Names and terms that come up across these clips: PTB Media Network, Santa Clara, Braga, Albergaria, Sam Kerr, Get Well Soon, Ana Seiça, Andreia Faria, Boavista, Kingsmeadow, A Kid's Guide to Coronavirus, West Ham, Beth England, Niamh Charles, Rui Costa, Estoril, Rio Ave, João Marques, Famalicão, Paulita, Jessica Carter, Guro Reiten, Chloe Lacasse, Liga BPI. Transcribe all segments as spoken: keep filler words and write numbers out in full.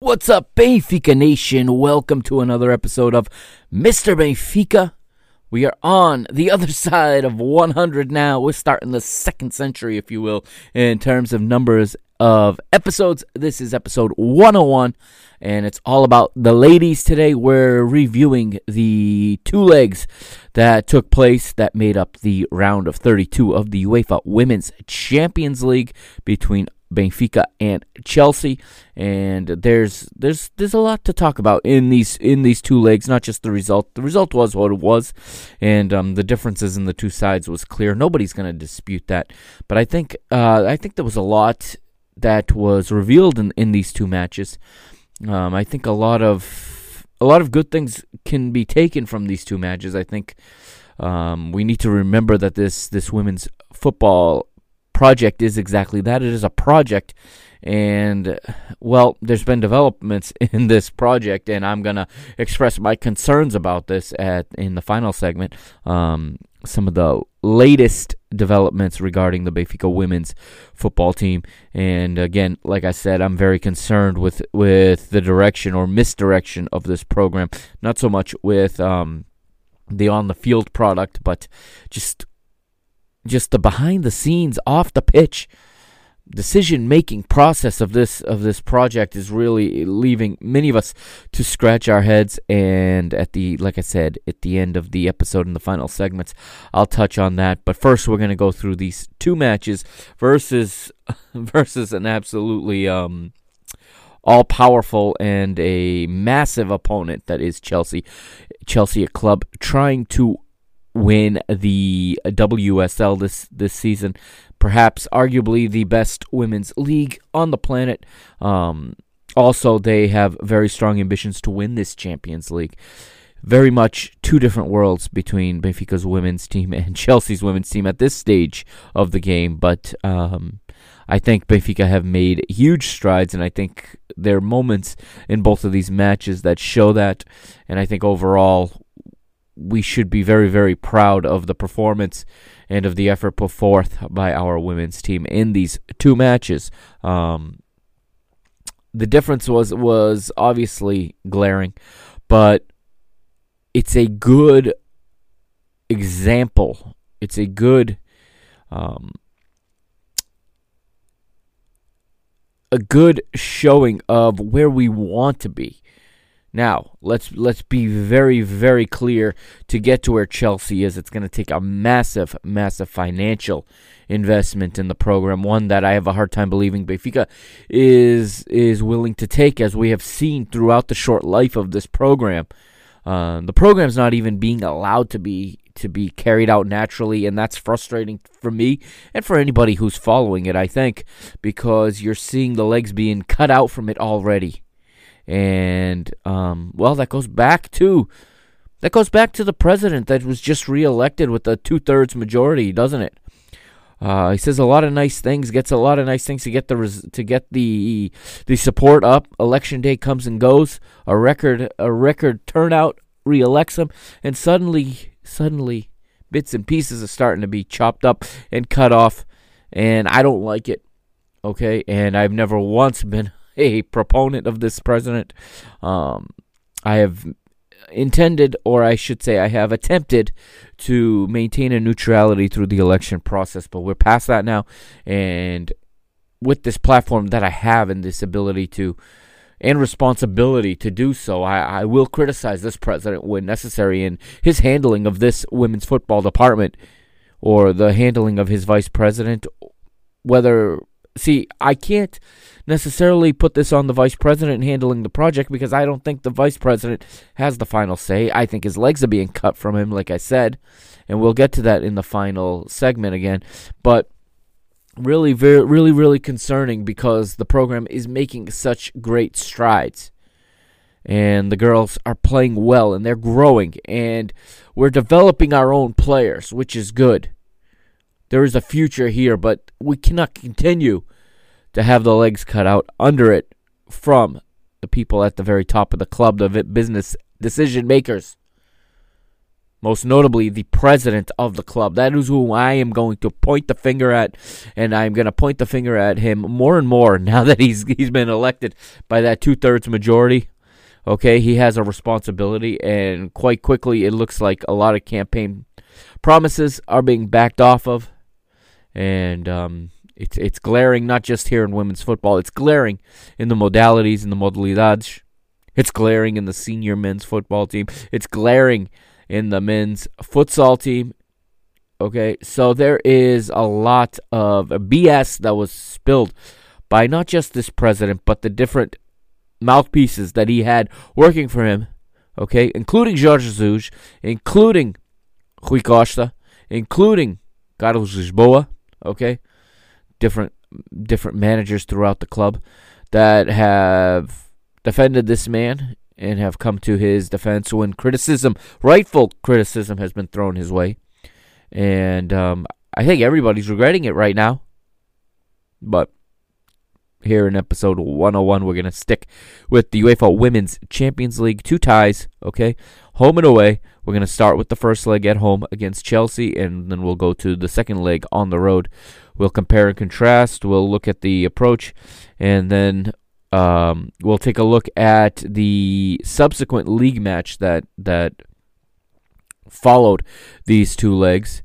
What's up, Benfica Nation? Welcome to another episode of Mister Benfica. We are on the other side of one hundred now. We're starting the second century, if you will, in terms of numbers of episodes. This is episode one oh one, and it's all about the ladies today. We're reviewing the two legs that took place that made up the round of thirty-two of the UEFA Women's Champions League between Benfica and Chelsea, and there's there's there's a lot to talk about in these in these two legs, not just the result. The result was what it was, and um, the differences in the two sides was clear. Nobody's going to dispute that. But I think uh, I think there was a lot that was revealed in, in these two matches. Um, I think a lot of a lot of good things can be taken from these two matches. I think um, we need to remember that this this women's football project is exactly that. It is a project, and well, there's been developments in this project, and I'm gonna express my concerns about this at in the final segment. Um, some of the latest developments regarding the Benfica women's football team, and again, like I said, I'm very concerned with with the direction or misdirection of this program. Not so much with um, the on the field product, but just. Just the behind the scenes, off the pitch, decision making process of this of this project is really leaving many of us to scratch our heads. And at the like I said, at the end of the episode in the final segments, I'll touch on that. But first, we're going to go through these two matches versus versus an absolutely um, all powerful and a massive opponent that is Chelsea. Chelsea, a club trying to win the W S L this this season, perhaps arguably the best women's league on the planet. Um, also, they have very strong ambitions to win this Champions League. Very much two different worlds between Benfica's women's team and Chelsea's women's team at this stage of the game. But um, I think Benfica have made huge strides, and I think there are moments in both of these matches that show that. And I think overall, we should be very, very proud of the performance and of the effort put forth by our women's team in these two matches. Um, the difference was was obviously glaring, but it's a good example. It's a good, um, a good showing of where we want to be. Now, let's let's be very, very clear. To get to where Chelsea is, it's going to take a massive, massive financial investment in the program, one that I have a hard time believing Benfica is is willing to take, as we have seen throughout the short life of this program. Uh, the program's not even being allowed to be to be carried out naturally, and that's frustrating for me and for anybody who's following it, I think, because you're seeing the legs being cut out from it already. And, um, well, that goes back to that goes back to the president that was just reelected with a two-thirds majority, doesn't it? Uh, he says a lot of nice things, gets a lot of nice things to get the res- to get the the support up. Election day comes and goes. A record a record turnout reelects him, and suddenly suddenly bits and pieces are starting to be chopped up and cut off, and I don't like it. Okay, and I've never once been a proponent of this president. Um, I have intended, or I should say I have attempted, to maintain a neutrality through the election process, but we're past that now, and with this platform that I have and this ability to and responsibility to do so, I, I will criticize this president when necessary in his handling of this women's football department, or the handling of his vice president. Whether See, I can't necessarily put this on the vice president handling the project, because I don't think the vice president has the final say. I think his legs are being cut from him, like I said, and we'll get to that in the final segment again. But really, very, really, really concerning, because the program is making such great strides, and the girls are playing well, and they're growing, and we're developing our own players, which is good. There is a future here, but we cannot continue to have the legs cut out under it from the people at the very top of the club, the business decision makers, most notably the president of the club. That is who I am going to point the finger at, and I'm going to point the finger at him more and more now that he's he's been elected by that two-thirds majority. Okay, he has a responsibility, and quite quickly it looks like a lot of campaign promises are being backed off of. And um, it's it's glaring, not just here in women's football. It's glaring in the modalities, in the modalidades. It's glaring in the senior men's football team. It's glaring in the men's futsal team. Okay, so there is a lot of B S that was spilled by not just this president, but the different mouthpieces that he had working for him. Okay, including Jorge Zouge, including Rui Costa, including Carlos Lisboa, okay, different different managers throughout the club that have defended this man and have come to his defense when criticism, rightful criticism, has been thrown his way. And um, I think everybody's regretting it right now. But here in episode one oh one, we're going to stick with the UEFA Women's Champions League. Two ties, okay, home and away. We're going to start with the first leg at home against Chelsea, and then we'll go to the second leg on the road. We'll compare and contrast. We'll look at the approach, and then um, we'll take a look at the subsequent league match that that followed these two legs,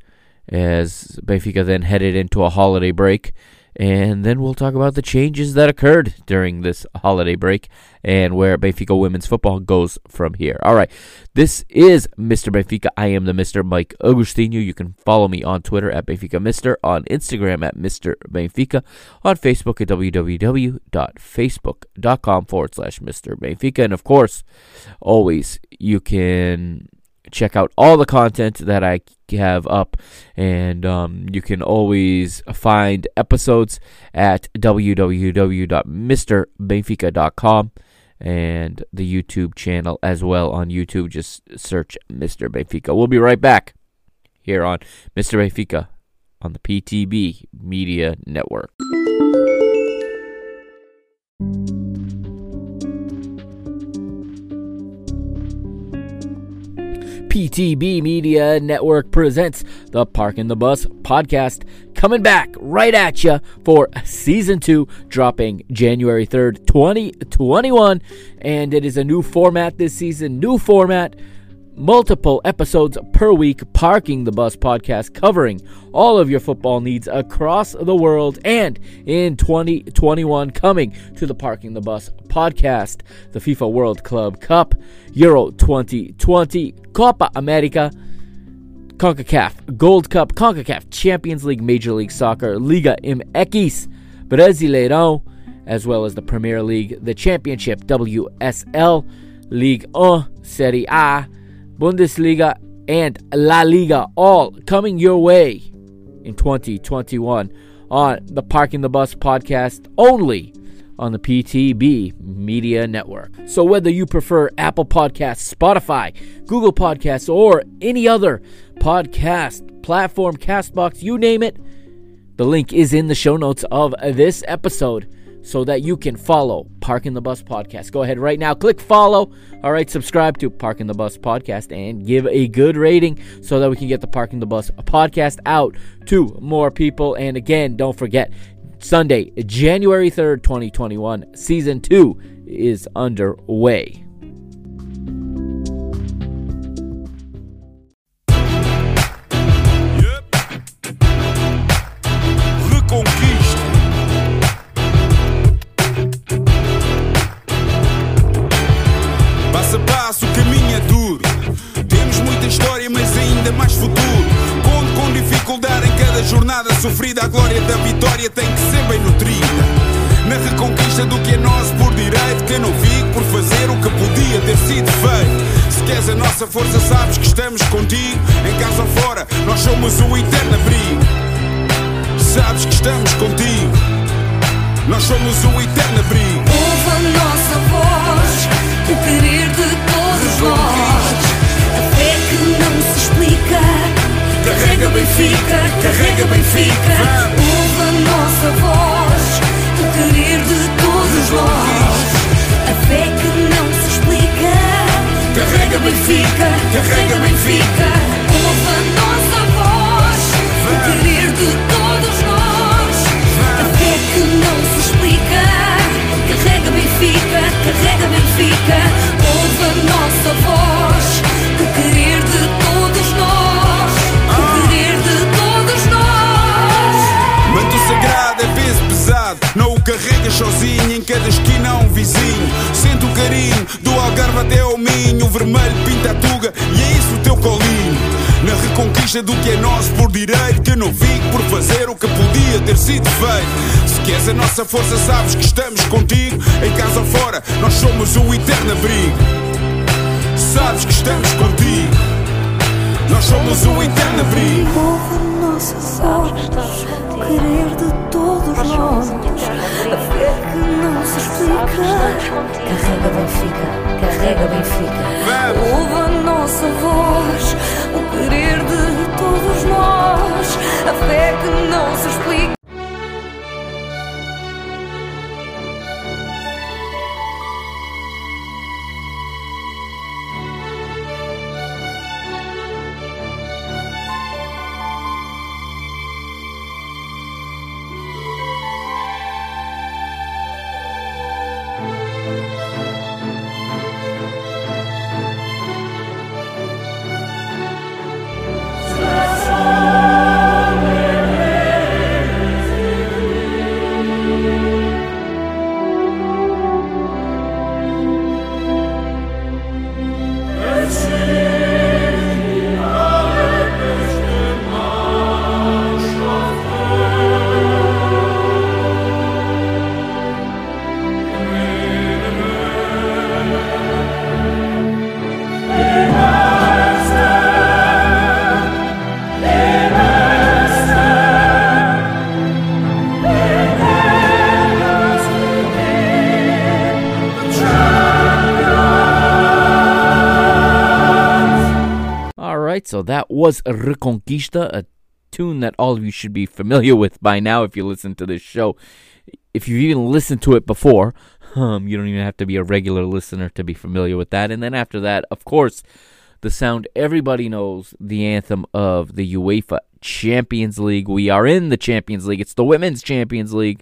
as Benfica then headed into a holiday break. And then we'll talk about the changes that occurred during this holiday break and where Benfica women's football goes from here. All right, this is Mister Benfica. I am the Mister Mike Agostinho. You can follow me on Twitter at Benfica Mister, on Instagram at Mister Benfica, on Facebook at www.facebook.com forward slash Mr. Benfica. And, of course, always you can check out all the content that I have up, and um, you can always find episodes at www dot mister benfica dot com, and the YouTube channel as well. On YouTube, just search Mister Benfica. We'll be right back here on Mister Benfica on the P T B Media Network. P T B Media Network presents the Park and the Bus podcast, coming back right at you for season two, dropping January third, twenty twenty-one. And it is a new format this season, new format, multiple episodes per week, Parking the Bus podcast, covering all of your football needs across the world, and in twenty twenty-one, coming to the Parking the Bus podcast, the FIFA World Club Cup, Euro twenty twenty, Copa America, CONCACAF Gold Cup, CONCACAF Champions League, Major League Soccer, Liga M X, Brasileirão, as well as the Premier League, the Championship, W S L, Ligue one, Serie A, Bundesliga, and La Liga, all coming your way in twenty twenty-one on the Parking the Bus podcast, only on the P T B Media Network. So whether you prefer Apple Podcasts, Spotify, Google Podcasts, or any other podcast platform, CastBox, you name it, the link is in the show notes of this episode, so that you can follow Parking the Bus Podcast. Go ahead right now, click follow. All right, subscribe to Parking the Bus Podcast and give a good rating so that we can get the Parking the Bus Podcast out to more people. And again, don't forget, Sunday, January third, twenty twenty-one, Season two is underway. Jornada sofrida, a glória da vitória tem que ser bem nutrida, na reconquista do que é nosso por direito, quem não vive por fazer o que podia ter sido feito. Se queres a nossa força, sabes que estamos contigo, em casa ou fora, nós somos o eterno abrigo. Sabes que estamos contigo, nós somos o eterno abrigo. Ouve a nossa voz, o querer de todos nós, a fé que não se explica. Carrega Benfica, carrega Benfica. Ouve a nossa voz, o querer de todos nós, a fé que não se explica. Carrega Benfica, carrega Benfica. Ouve a nossa voz, o querer de todos nós, a fé que não se explica. Carrega Benfica, carrega Benfica. Ouve a nossa voz, o querer de todos nós. Sagrado é peso pesado, não o carregas sozinho, em cada esquina há um vizinho. Sente o carinho, do Algarve até ao Minho, o vermelho pinta a tuga e é isso o teu colinho. Na reconquista do que é nosso por direito, que eu não vivo por fazer o que podia ter sido feito. Se queres a nossa força, sabes que estamos contigo, em casa ou fora, nós somos o eterno abrigo. Sabes que estamos contigo, nós somos o eterno abrigo. Nossa voz, o querer de todos nós, a fé que não se explica. Carrega Benfica, carrega Benfica. Ouve a nossa voz, o querer de todos nós, a fé que não se explica. So that was Reconquista, a tune that all of you should be familiar with by now if you listen to this show. If you've even listened to it before, um, you don't even have to be a regular listener to be familiar with that. And then after that, of course, the sound everybody knows, the anthem of the UEFA Champions League. We are in the Champions League. It's the Women's Champions League.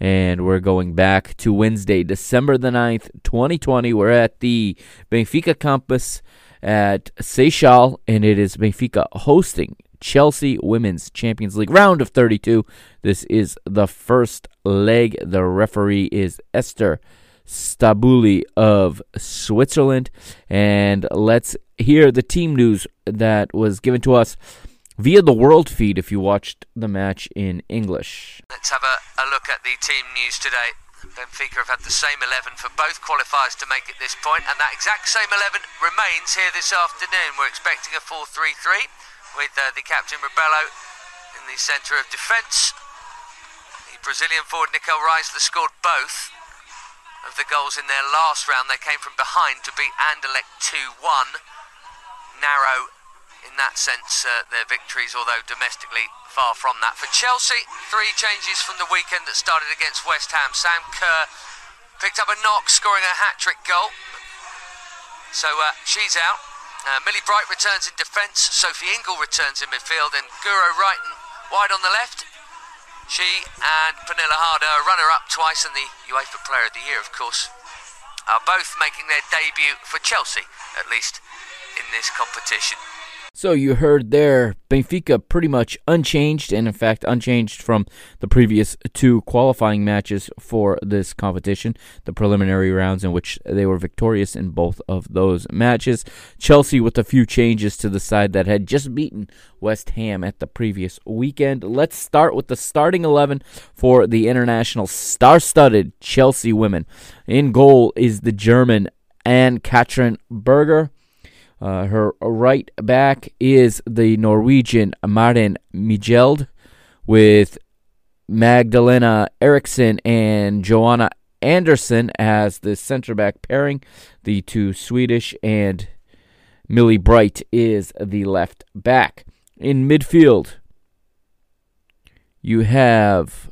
And we're going back to Wednesday, December the ninth, twenty twenty. We're at the Benfica campus at Seixal, and it is Benfica hosting Chelsea Women's Champions League round of thirty-two. This is the first leg. The referee is Esther Stabuli of Switzerland. And let's hear the team news that was given to us via the world feed if you watched the match in English. Let's have a, a look at the team news today. Benfica have had the same eleven for both qualifiers to make it this point, and that exact same eleven remains here this afternoon. We're expecting a four three three with uh, the captain Rebelo in the centre of defence. The Brazilian forward Nycole Raisla scored both of the goals in their last round. They came from behind to beat Anderlecht two one. Narrow in that sense, uh, their victories, although domestically far from that. For Chelsea, three changes from the weekend that started against West Ham. Sam Kerr picked up a knock, scoring a hat-trick goal. So uh, she's out. Uh, Millie Bright returns in defence, Sophie Ingle returns in midfield, and Guro Wrighton wide on the left. She and Pernille Harder, a runner-up twice, and the UEFA Player of the Year, of course, are both making their debut for Chelsea, at least in this competition. So you heard there, Benfica pretty much unchanged, and in fact unchanged from the previous two qualifying matches for this competition, the preliminary rounds in which they were victorious in both of those matches. Chelsea with a few changes to the side that had just beaten West Ham at the previous weekend. Let's start with the starting eleven for the international star-studded Chelsea women. In goal is the German Anne-Katrin Berger. Uh, her right back is the Norwegian Maren Mjelde, with Magdalena Eriksson and Joanna Andersson as the center back pairing. The two Swedish, and Millie Bright is the left back. In midfield, you have,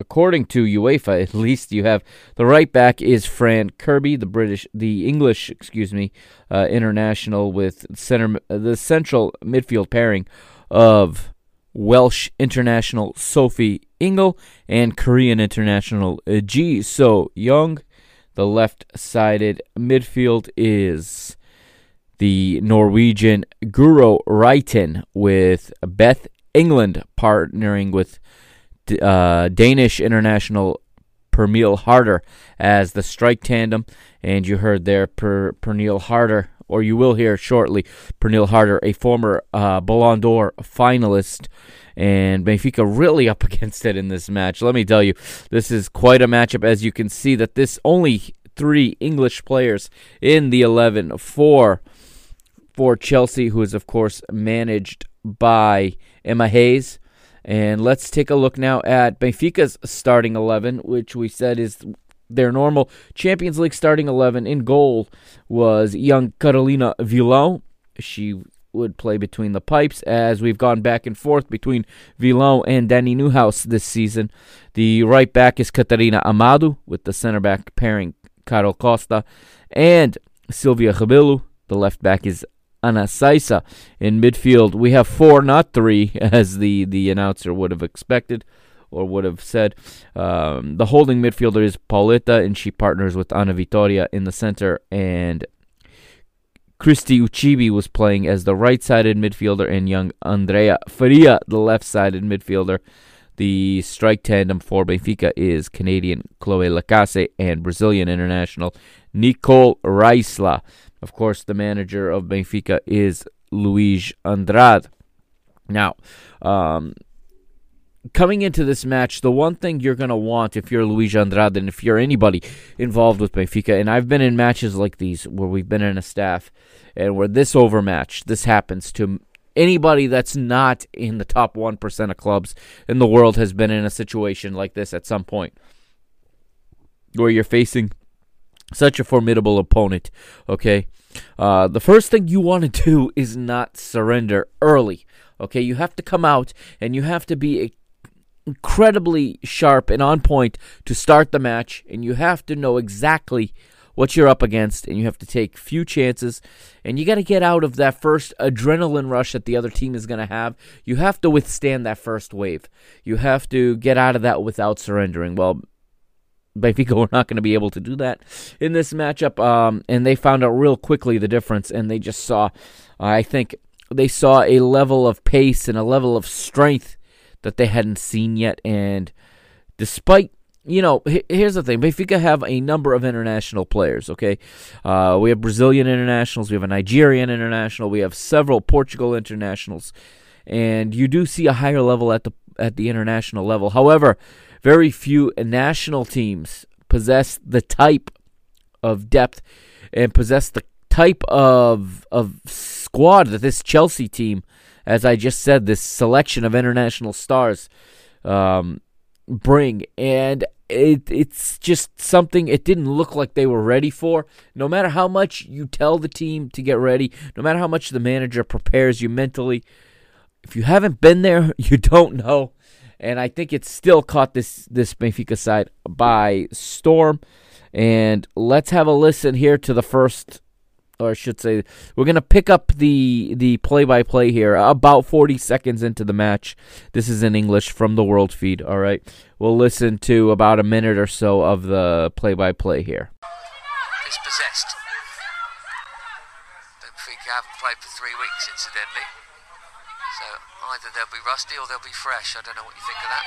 according to UEFA, at least, you have the right back is Fran Kirby, the British, the English, excuse me, uh, international, with center the central midfield pairing of Welsh international Sophie Ingle and Korean international Ji So Young. The left-sided midfield is the Norwegian Guro Wrighton, with Beth England partnering with Uh, Danish international Pernille Harder as the strike tandem. And you heard there per, Pernille Harder, or you will hear shortly, Pernille Harder, a former uh, Ballon d'Or finalist. And Benfica really up against it in this match. Let me tell you, this is quite a matchup, as you can see that this only three English players in the eleven for, for Chelsea, who is, of course, managed by Emma Hayes. And let's take a look now at Benfica's starting eleven, which we said is their normal Champions League starting eleven. In goal was young Carolina Villon. She would play between the pipes, as we've gone back and forth between Villon and Danny Newhouse this season. The right back is Catarina Amadou, with the center back pairing Carol Costa and Silvia Rebelo. The left back is Ana Seiça. In midfield, we have four, not three, as the, the announcer would have expected or would have said. Um, the holding midfielder is Paulita, and she partners with Ana Vitoria in the center. And Christy Ucheibe was playing as the right-sided midfielder, and young Andreia Faria, the left-sided midfielder. The strike tandem for Benfica is Canadian Chloe Lacasse and Brazilian international Nycole Raisla. Of course, the manager of Benfica is Luis Andrade. Now, um, coming into this match, the one thing you're going to want if you're Luis Andrade and if you're anybody involved with Benfica, and I've been in matches like these where we've been in a staff and where this overmatch, this happens to anybody that's not in the top one percent of clubs in the world has been in a situation like this at some point, where you're facing such a formidable opponent, okay? Uh, the first thing you want to do is not surrender early, okay? You have to come out, and you have to be incredibly sharp and on point to start the match, and you have to know exactly what you're up against, and you have to take few chances, and you got to get out of that first adrenaline rush that the other team is going to have. You have to withstand that first wave. You have to get out of that without surrendering. Well, Benfica were not going to be able to do that in this matchup, um, and they found out real quickly the difference, and they just saw, I think, they saw a level of pace and a level of strength that they hadn't seen yet. And despite, you know, here's the thing. Benfica have a number of international players, okay? Uh, we have Brazilian internationals. We have a Nigerian international. We have several Portugal internationals. And you do see a higher level at the at the international level. However, very few national teams possess the type of depth and possess the type of of squad that this Chelsea team, as I just said, this selection of international stars um, bring. And it it's just something it didn't look like they were ready for. No matter how much you tell the team to get ready, no matter how much the manager prepares you mentally, if you haven't been there, you don't know. And I think it's still caught this, this Benfica side by storm. And let's have a listen here to the first, or I should say, we're going to pick up the the play-by-play here about forty seconds into the match. This is in English from the World Feed, all right? We'll listen to about a minute or so of the play-by-play here. It's possessed. Benfica haven't played for three weeks, incidentally. So either they'll be rusty or they'll be fresh. I don't know what you think of that.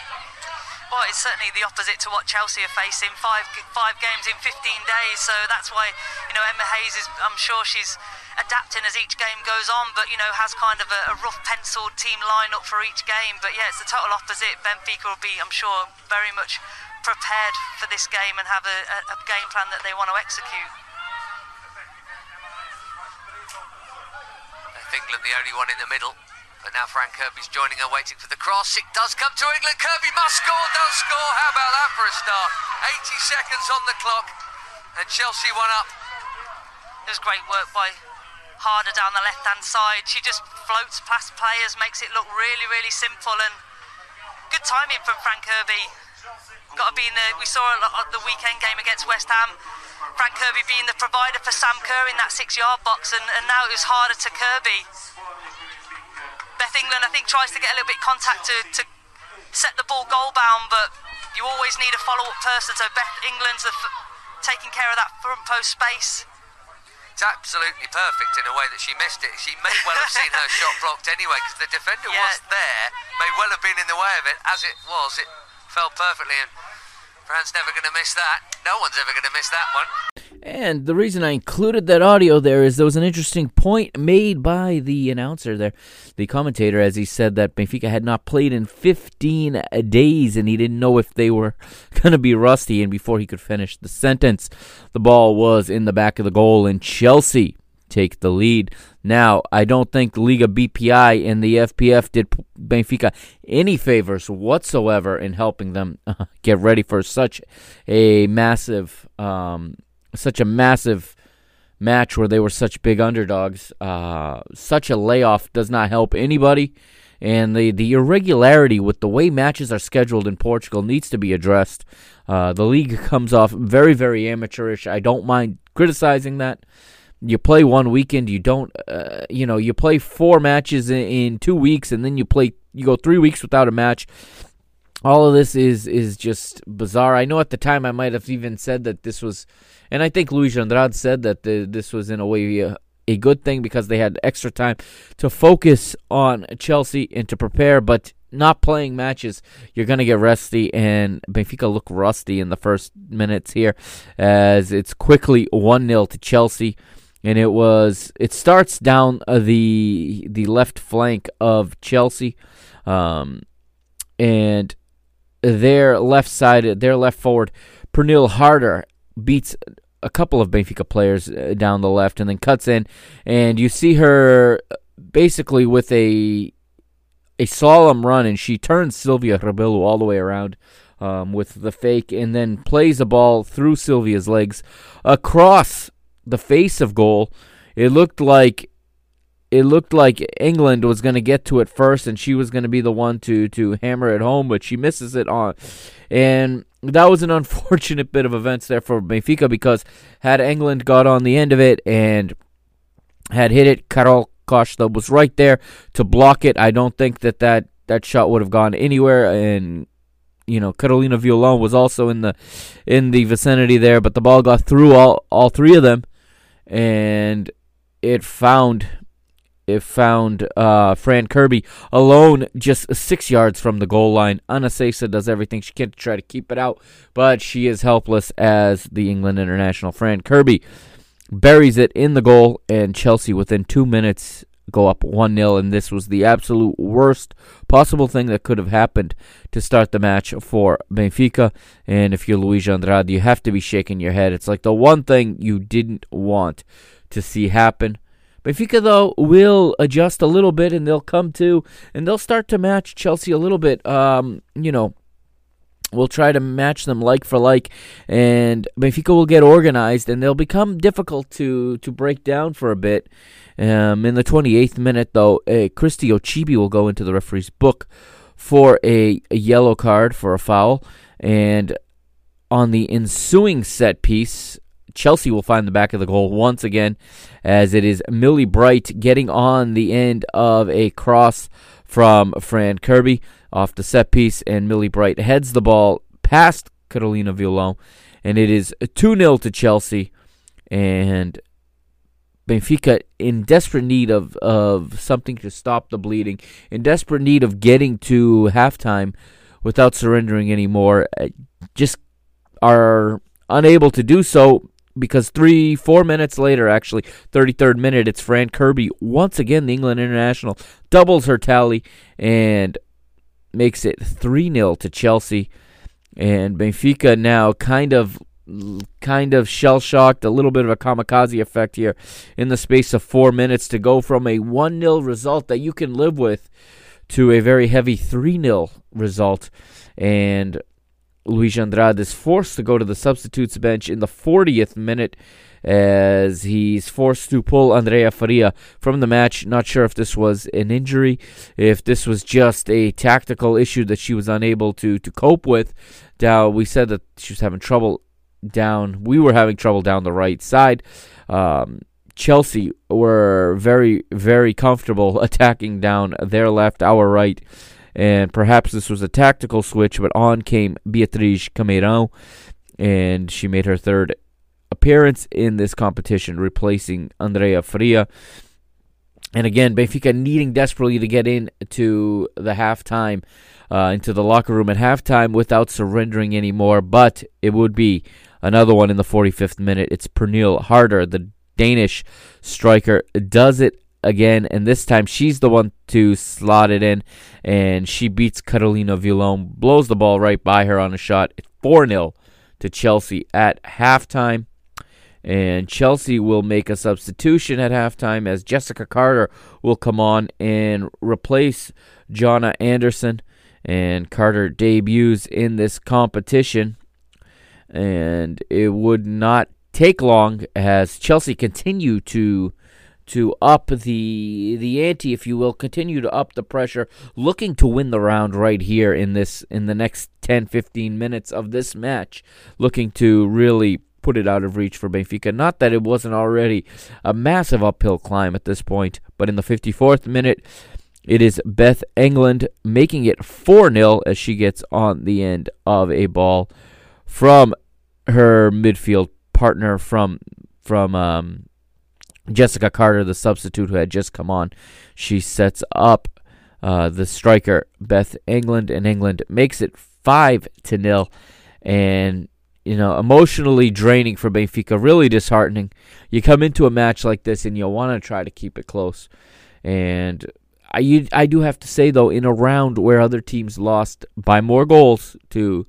Well, it's certainly the opposite to what Chelsea are facing. Five five games in fifteen days, so that's why, you know, Emma Hayes is, I'm sure she's adapting as each game goes on, but, you know, has kind of a, a rough penciled team lineup for each game. But, yeah, it's the total opposite. Benfica will be, I'm sure, very much prepared for this game and have a, a, a game plan that they want to execute. England, the only one in the middle. But now Fran Kirby's joining her, waiting for the cross. It does come to England. Kirby must score, does score. How about that for a start? eighty seconds on the clock, and Chelsea one up. It was great work by Harder down the left-hand side. She just floats past players, makes it look really, really simple, and good timing from Fran Kirby. Got to be in the. We saw it at the weekend game against West Ham. Fran Kirby being the provider for Sam Kerr in that six-yard box, and, and now it was Harder to Kirby. Beth England, I think, tries to get a little bit contact to, to set the ball goal-bound, but you always need a follow-up person, so Beth England's f- taking care of that front post space. It's absolutely perfect in a way that she missed it. She may well have seen her shot blocked anyway, because the defender yeah. was there, may well have been in the way of it. As it was, it fell perfectly, and Fran's never going to miss that. No one's ever going to miss that one. And the reason I included that audio there is there was an interesting point made by the announcer there, the commentator, as he said that Benfica had not played in fifteen days and he didn't know if they were going to be rusty. And before he could finish the sentence, the ball was in the back of the goal and Chelsea take the lead. Now, I don't think Liga B P I and the F P F did Benfica any favors whatsoever in helping them uh, get ready for such a massive um such a massive match where they were such big underdogs. Uh, such a layoff does not help anybody. And the, the irregularity with the way matches are scheduled in Portugal needs to be addressed. Uh, the league comes off very, very amateurish. I don't mind criticizing that. You play one weekend, you don't, uh, you know, you play four matches in, in two weeks, and then you play, you go three weeks without a match. All of this is is just bizarre. I know at the time I might have even said that this was, and I think Luis Andrade said that the, this was in a way a, a good thing because they had extra time to focus on Chelsea and to prepare, but not playing matches, you're going to get rusty, and Benfica look rusty in the first minutes here as it's quickly one nil to Chelsea. And it was, it starts down the the left flank of Chelsea, um, and Their left side, their left forward, Pernille Harder beats a couple of Benfica players down the left and then cuts in. And you see her basically with a a solemn run, and she turns Silvia Rebelo all the way around um, with the fake and then plays a ball through Silvia's legs across the face of goal. It looked like... It looked like England was going to get to it first, and she was going to be the one to, to hammer it home, but she misses it on. And that was an unfortunate bit of events there for Benfica because had England got on the end of it and had hit it, Carol Costa was right there to block it. I don't think that that, that shot would have gone anywhere, and you know, Carolina Villon was also in the in the vicinity there, but the ball got through all, all three of them, and it found it found uh, Fran Kirby alone just six yards from the goal line. Ana Seiça does everything she can to try to keep it out, but she is helpless as the England international Fran Kirby buries it in the goal, and Chelsea within two minutes go up one nil, and this was the absolute worst possible thing that could have happened to start the match for Benfica. And if you're Luis Andrade, you have to be shaking your head. It's like the one thing you didn't want to see happen. Benfica, though, will adjust a little bit, and they'll come to, and they'll start to match Chelsea a little bit, um, you know, we'll try to match them like for like, and Benfica will get organized, and they'll become difficult to, to break down for a bit. Um, in the twenty-eighth minute, though, uh, Christy Ucheibe will go into the referee's book for a, a yellow card for a foul, and on the ensuing set piece, Chelsea will find the back of the goal once again, as it is Millie Bright getting on the end of a cross from Fran Kirby off the set piece, and Millie Bright heads the ball past Carolina Villon, and it is two nil to Chelsea, and Benfica in desperate need of, of something to stop the bleeding, in desperate need of getting to halftime without surrendering anymore, just are unable to do so, because three, four minutes later, actually, thirty-third minute, it's Fran Kirby. Once again, the England international doubles her tally and makes it three nil to Chelsea. And Benfica now kind of kind of shell-shocked, a little bit of a kamikaze effect here in the space of four minutes to go from a one nil result that you can live with to a very heavy three nil result. And Luis Andrade is forced to go to the substitutes bench in the fortieth minute, as he's forced to pull Andreia Faria from the match. Not sure if this was an injury, if this was just a tactical issue that she was unable to, to cope with. Now, we said that she was having trouble down. We were having trouble down the right side. Um, Chelsea were very, very comfortable attacking down their left, our right. And perhaps this was a tactical switch, but on came Beatriz Camarão, and she made her third appearance in this competition, replacing Andreia Faria. And again, Benfica needing desperately to get into the halftime, uh, into the locker room at halftime without surrendering anymore, but it would be another one in the forty-fifth minute. It's Pernille Harder, the Danish striker, does it again, and this time she's the one to slot it in, and she beats Carolina Villon, blows the ball right by her on a shot. four nil to Chelsea at halftime, and Chelsea will make a substitution at halftime as Jessica Carter will come on and replace Jonna Anderson, and Carter debuts in this competition, and it would not take long as Chelsea continue to to up the the ante, if you will, continue to up the pressure, looking to win the round right here in this in the next ten to fifteen minutes of this match, looking to really put it out of reach for Benfica. Not that it wasn't already a massive uphill climb at this point, but in the fifty-fourth minute, it is Beth England making it four nil as she gets on the end of a ball from her midfield partner, from from um. Jessica Carter, the substitute who had just come on. She sets up uh, the striker, Beth England, and England makes it five to nil. And, you know, emotionally draining for Benfica, really disheartening. You come into a match like this and you want to try to keep it close. And I, you, I do have to say, though, in a round where other teams lost by more goals to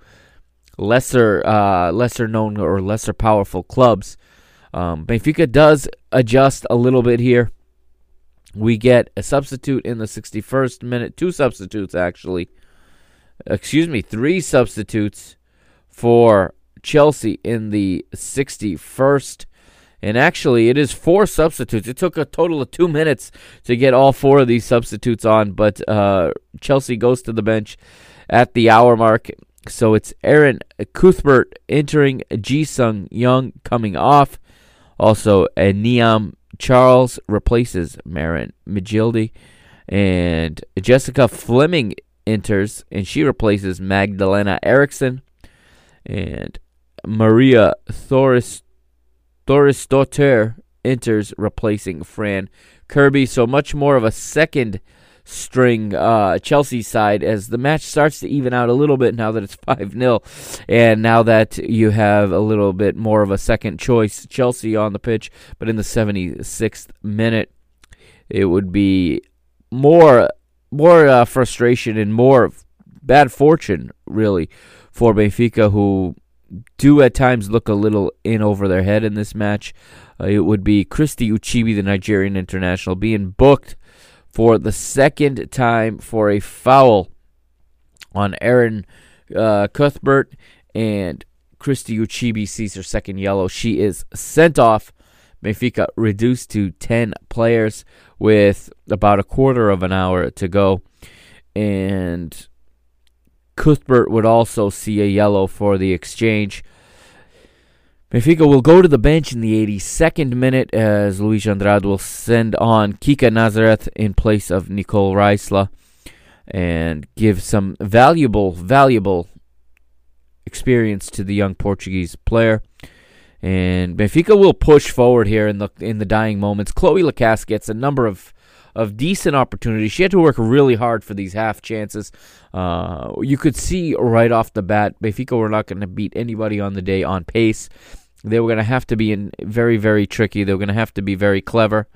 lesser, uh, lesser known or lesser powerful clubs, Um, Benfica does adjust a little bit here. We get a substitute in the sixty-first minute. Two substitutes, actually. Excuse me, three substitutes for Chelsea in the sixty-first. And actually, it is four substitutes. It took a total of two minutes to get all four of these substitutes on. But uh, Chelsea goes to the bench at the hour mark. So it's Erin Cuthbert entering, Ji-Sung Young coming off. Also, Niam Charles replaces Marin Majildi, and Jessica Fleming enters, and she replaces Magdalena Eriksson and Maria Thoris Thorisdottir enters, replacing Fran Kirby. So much more of a second string uh, Chelsea side as the match starts to even out a little bit now that it's five nil, and now that you have a little bit more of a second choice Chelsea on the pitch. But in the seventy-sixth minute, it would be more more uh, frustration and more bad fortune, really, for Benfica, who do at times look a little in over their head in this match. Uh, it would be Christy Ucheibe, the Nigerian international, being booked for the second time for a foul on Erin uh, Cuthbert, and Christy Ucheibe sees her second yellow. She is sent off. Benfica reduced to ten players with about a quarter of an hour to go, and Cuthbert would also see a yellow for the exchange. Benfica will go to the bench in the eighty-second minute as Luis Andrade will send on Kika Nazareth in place of Nycole Raisla and give some valuable, valuable experience to the young Portuguese player. And Benfica will push forward here in the in the dying moments. Chloe Lacasse gets a number of of decent opportunities. She had to work really hard for these half chances. Uh, you could see right off the bat, Benfica were not going to beat anybody on the day on pace. They were going to have to be in very, very tricky. They were going to have to be very clever.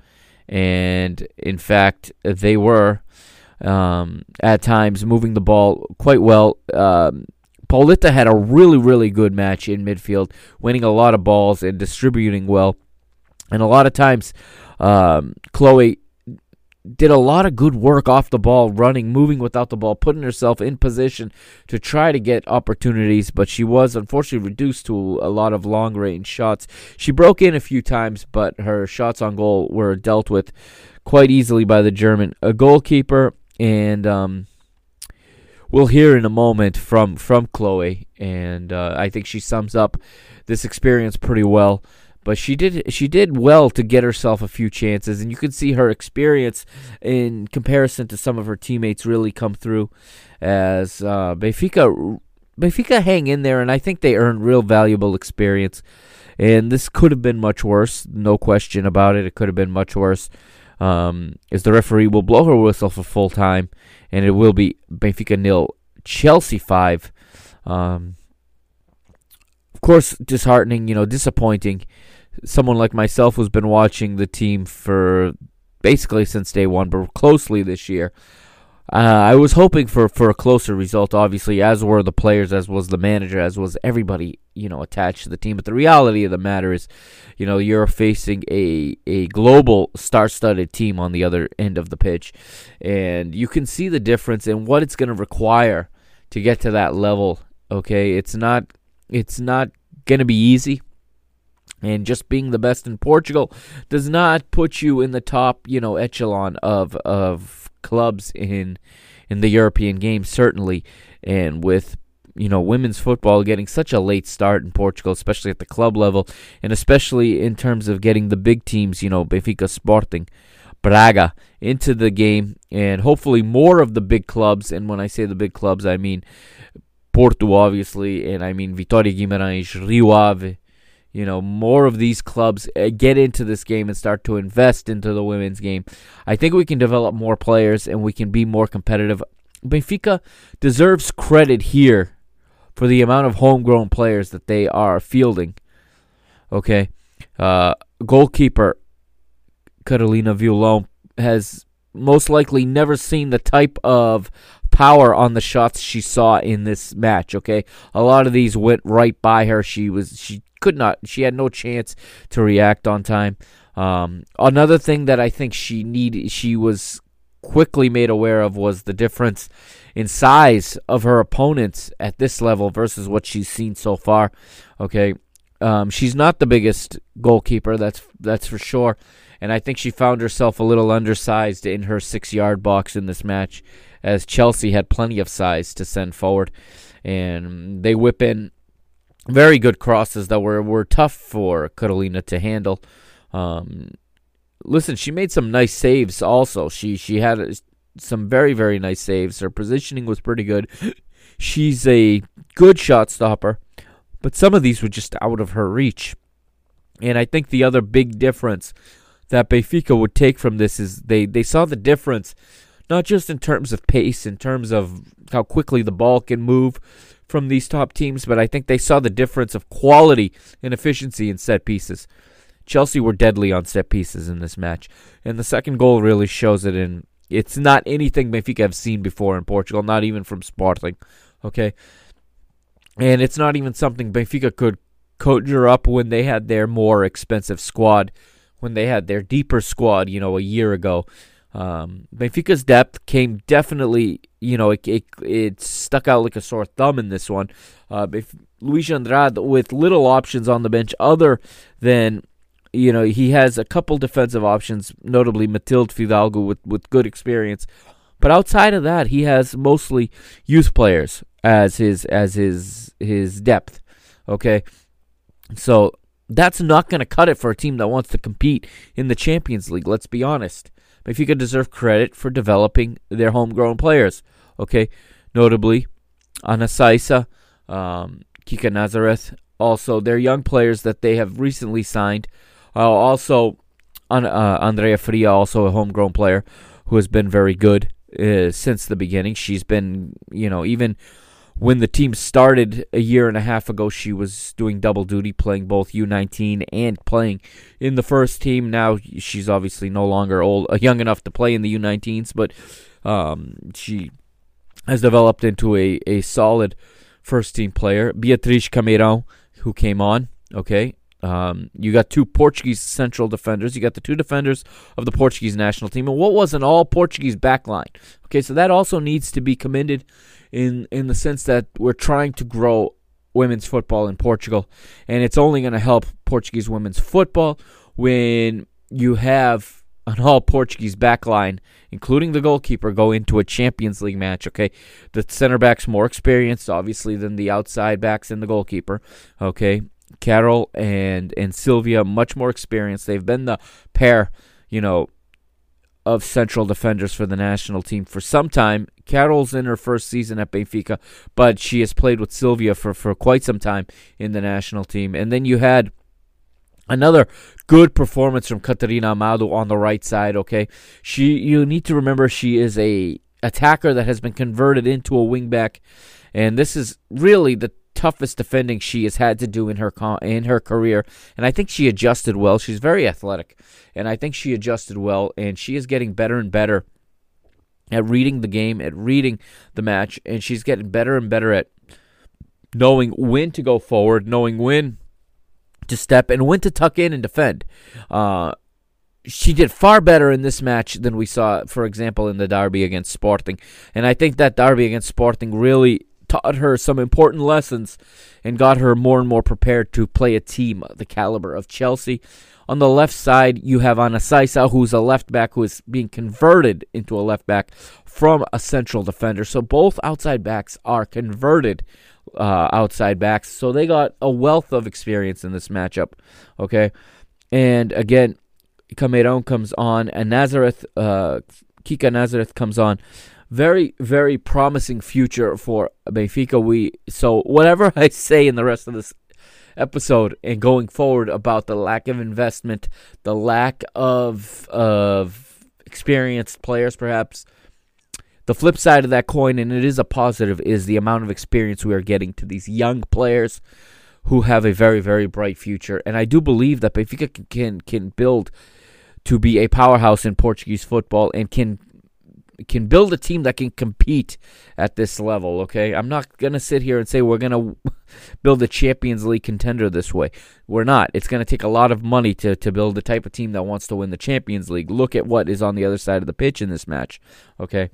And, in fact, they were um, at times moving the ball quite well. Um, Paulita had a really, really good match in midfield, winning a lot of balls and distributing well. And a lot of times, um, Chloe did a lot of good work off the ball, running, moving without the ball, putting herself in position to try to get opportunities, but she was unfortunately reduced to a lot of long-range shots. She broke in a few times, but her shots on goal were dealt with quite easily by the German a goalkeeper, and um, we'll hear in a moment from, from Chloe, and uh, I think she sums up this experience pretty well. But she did she did well to get herself a few chances, and you can see her experience in comparison to some of her teammates really come through as uh, Benfica, Benfica hang in there, and I think they earned real valuable experience. And this could have been much worse, no question about it. It could have been much worse, um, as the referee will blow her whistle for full time, and it will be Benfica nil, Chelsea five. Um, Of course, disheartening, you know, disappointing. Someone like myself who's been watching the team for basically since day one, but closely this year. Uh, I was hoping for, for a closer result, obviously, as were the players, as was the manager, as was everybody, you know, attached to the team. But the reality of the matter is, you know, you're facing a, a global star-studded team on the other end of the pitch. And you can see the difference in what it's going to require to get to that level, okay? It's not... It's not going to be easy, and just being the best in Portugal does not put you in the top, you know, echelon of of clubs in in the European game, certainly. And with, you know, women's football getting such a late start in Portugal, especially at the club level, and especially in terms of getting the big teams, you know, Benfica, Sporting, Braga, into the game, and hopefully more of the big clubs. And when I say the big clubs, I mean Porto, obviously, and I mean Vitória Guimarães, Rio Ave, you know, more of these clubs get into this game and start to invest into the women's game. I think we can develop more players and we can be more competitive. Benfica deserves credit here for the amount of homegrown players that they are fielding. Okay, uh, goalkeeper Carolina Villon has most likely never seen the type of power on the shots she saw in this match, okay? A lot of these went right by her. She was she could not, she had no chance to react on time. Um, another thing that I think she need she was quickly made aware of was the difference in size of her opponents at this level versus what she's seen so far, okay? Um, she's not the biggest goalkeeper, that's that's for sure, and I think she found herself a little undersized in her six-yard box in this match, as Chelsea had plenty of size to send forward, and they whip in very good crosses that were, were tough for Carolina to handle. Um, listen, she made some nice saves also. She she had some very, very nice saves. Her positioning was pretty good. She's a good shot stopper, but some of these were just out of her reach. And I think the other big difference that Benfica would take from this is they, they saw the difference, not just in terms of pace, in terms of how quickly the ball can move from these top teams, but I think they saw the difference of quality and efficiency in set pieces. Chelsea were deadly on set pieces in this match, and the second goal really shows it, and it's not anything Benfica have seen before in Portugal, not even from Sporting, okay? And it's not even something Benfica could conjure up when they had their more expensive squad, when they had their deeper squad, you know, a year ago. Um, Benfica's depth came definitely, you know, it, it it stuck out like a sore thumb in this one. Uh, if Luis Andrade with little options on the bench other than, you know, he has a couple defensive options, notably Matilde Fidalgo with, with good experience. But outside of that, he has mostly youth players as his as his his depth, okay? So that's not going to cut it for a team that wants to compete in the Champions League, let's be honest. Benfica deserve credit for developing their homegrown players, okay? Notably, Ana Seiça, um, Kika Nazareth, also their young players that they have recently signed. Uh, also, on, uh, Andreia Faria, also a homegrown player who has been very good uh, since the beginning. She's been, you know, even when the team started a year and a half ago, she was doing double duty, playing both U nineteen and playing in the first team. Now she's obviously no longer old, uh, young enough to play in the U nineteens, but um, she has developed into a, a solid first-team player. Beatriz Camarão, who came on, okay? Um, you got two Portuguese central defenders. You got the two defenders of the Portuguese national team, and what was an all-Portuguese backline. Okay, so that also needs to be commended in, in the sense that we're trying to grow women's football in Portugal, and it's only going to help Portuguese women's football when you have an all-Portuguese backline, including the goalkeeper, go into a Champions League match, okay? The center back's more experienced, obviously, than the outside backs and the goalkeeper, okay? Carol and, and Sylvia, much more experienced. They've been the pair, you know, of central defenders for the national team for some time. Carol's in her first season at Benfica, but she has played with Sylvia for, for quite some time in the national team. And then you had another good performance from Catarina Amadou on the right side, okay? She, you need to remember she is a attacker that has been converted into a wingback, and this is really the toughest defending she has had to do in her con- in her career, and I think she adjusted well. She's very athletic, and I think she adjusted well, and she is getting better and better at reading the game, at reading the match, and she's getting better and better at knowing when to go forward, knowing when to step, and when to tuck in and defend. Uh, she did far better in this match than we saw, for example, in the derby against Sporting, and I think that derby against Sporting really taught her some important lessons and got her more and more prepared to play a team of the caliber of Chelsea. On the left side, you have Ana Seiça, who's a left back who is being converted into a left back from a central defender. So both outside backs are converted uh, outside backs. So they got a wealth of experience in this matchup. Okay, and again, Camarão comes on, and Nazareth, uh, Kika Nazareth comes on. Very, very promising future for Benfica. We so whatever I say in the rest of this episode and going forward about the lack of investment, the lack of of experienced players, perhaps the flip side of that coin, and it is a positive, is the amount of experience we are getting to these young players who have a very, very bright future. And I do believe that Benfica can can, can build to be a powerhouse in Portuguese football and can. can build a team that can compete at this level, okay? I'm not going to sit here and say we're going to build a Champions League contender this way. We're not. It's going to take a lot of money to, to build the type of team that wants to win the Champions League. Look at what is on the other side of the pitch in this match, okay?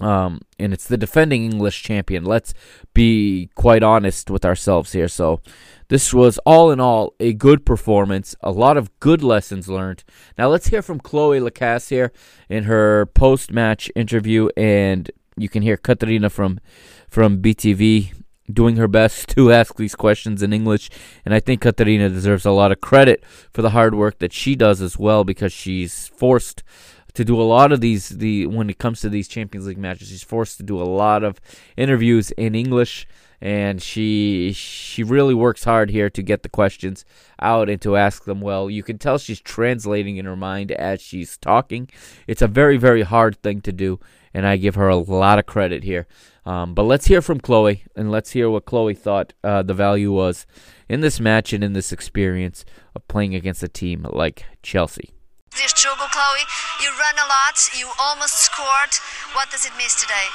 Um, and it's the defending English champion. Let's be quite honest with ourselves here. So this was, all in all, a good performance, a lot of good lessons learned. Now let's hear from Chloe Lacasse here in her post-match interview, and you can hear Catarina from from B T V doing her best to ask these questions in English, and I think Catarina deserves a lot of credit for the hard work that she does as well, because she's forced to do a lot of these, the when it comes to these Champions League matches, she's forced to do a lot of interviews in English, and she she really works hard here to get the questions out and to ask them well. You can tell she's translating in her mind as she's talking. It's a very, very hard thing to do, and I give her a lot of credit here. Um, but let's hear from Chloe, and let's hear what Chloe thought uh, the value was in this match and in this experience of playing against a team like Chelsea. This jogo, Chloe, you ran a lot, you almost scored. What does it mean today?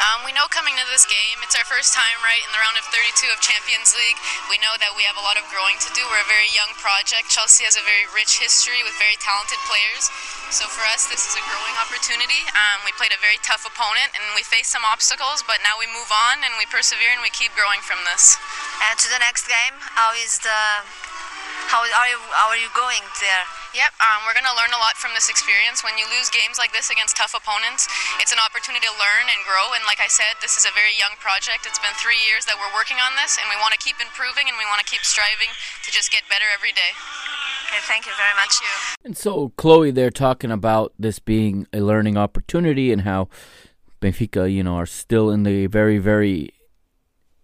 Um, we know coming into this game, it's our first time right in the round of thirty-two of Champions League. We know that we have a lot of growing to do. We're a very young project. Chelsea has a very rich history with very talented players. So for us, this is a growing opportunity. Um, we played a very tough opponent and we faced some obstacles, but now we move on and we persevere and we keep growing from this. And to the next game, how is the... How are you, how are you going there? Yep, um, we're going to learn a lot from this experience. When you lose games like this against tough opponents, it's an opportunity to learn and grow. And like I said, this is a very young project. It's been three years that we're working on this, and we want to keep improving, and we want to keep striving to just get better every day. Okay, thank you very much. Thank you. And so, Chloe, they're talking about this being a learning opportunity and how Benfica, you know, are still in the very, very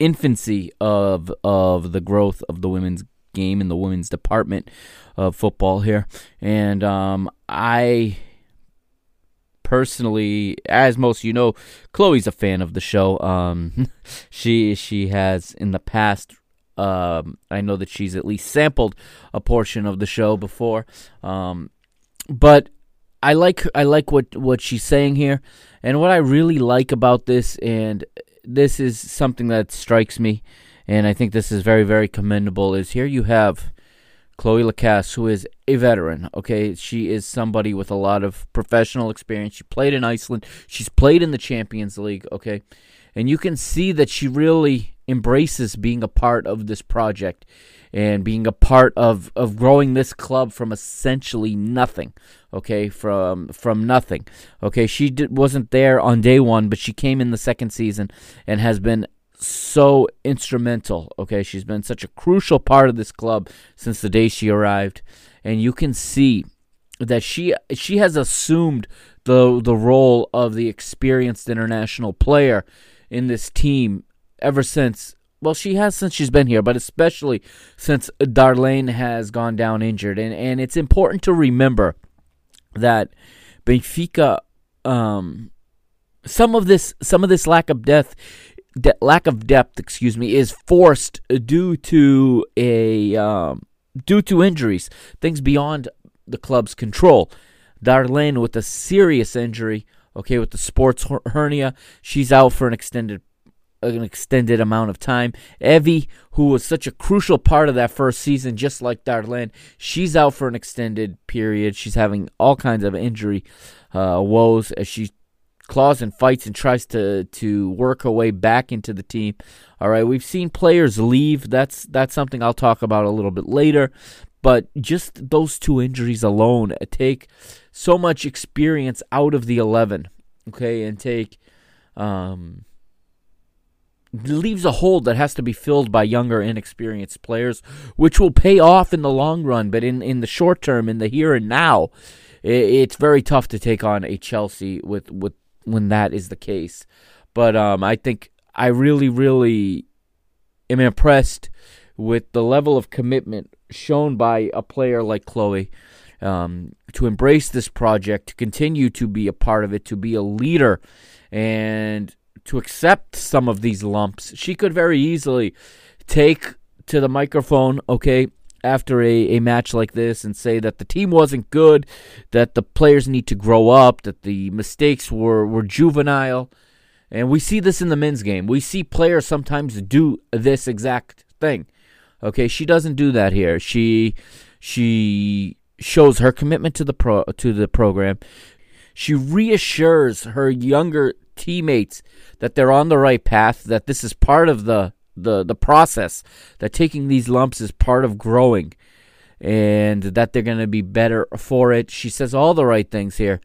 infancy of of the growth of the women's game in the women's department of football here. And um, I personally, as most of you know, Chloe's a fan of the show. Um, she she has in the past, um, I know that she's at least sampled a portion of the show before. Um, but I like I like what, what she's saying here. And what I really like about this, and this is something that strikes me, and I think this is very, very commendable, is here you have Chloe Lacasse, who is a veteran, okay? She is somebody with a lot of professional experience. She played in Iceland. She's played in the Champions League, okay? And you can see that she really embraces being a part of this project and being a part of, of growing this club from essentially nothing, okay, from from nothing. Okay, she did, wasn't there on day one, but she came in the second season and has been so instrumental, okay? She's been such a crucial part of this club since the day she arrived, and you can see that she she has assumed the the role of the experienced international player in this team ever since, well, she has since she's been here, but especially since Darlene has gone down injured. And, and it's important to remember that Benfica, um, some of this some of this lack of depth De- lack of depth, excuse me, is forced due to a um, due to injuries, things beyond the club's control. Darlene with a serious injury, okay, with the sports her- hernia, she's out for an extended an extended amount of time. Evie, who was such a crucial part of that first season, just like Darlene, she's out for an extended period. She's having all kinds of injury uh, woes as she claws and fights and tries to, to work her way back into the team. All right, we've seen players leave. That's that's something I'll talk about a little bit later. But just those two injuries alone take so much experience out of the eleven, okay, and take um, leaves a hole that has to be filled by younger, inexperienced players, which will pay off in the long run. But in, in the short term, in the here and now, it, it's very tough to take on a Chelsea with with. when that is the case. But um, I think I really, really am impressed with the level of commitment shown by a player like Chloe um, to embrace this project, to continue to be a part of it, to be a leader, and to accept some of these lumps. She could very easily take to the microphone, okay, after a, a match like this and say that the team wasn't good, that the players need to grow up, that the mistakes were, were juvenile. And we see this in the men's game. We see players sometimes do this exact thing. Okay, she doesn't do that here. She she shows her commitment to the pro, to the program. She reassures her younger teammates that they're on the right path, that this is part of the the the process, that taking these lumps is part of growing and that they're going to be better for it. She says all the right things here.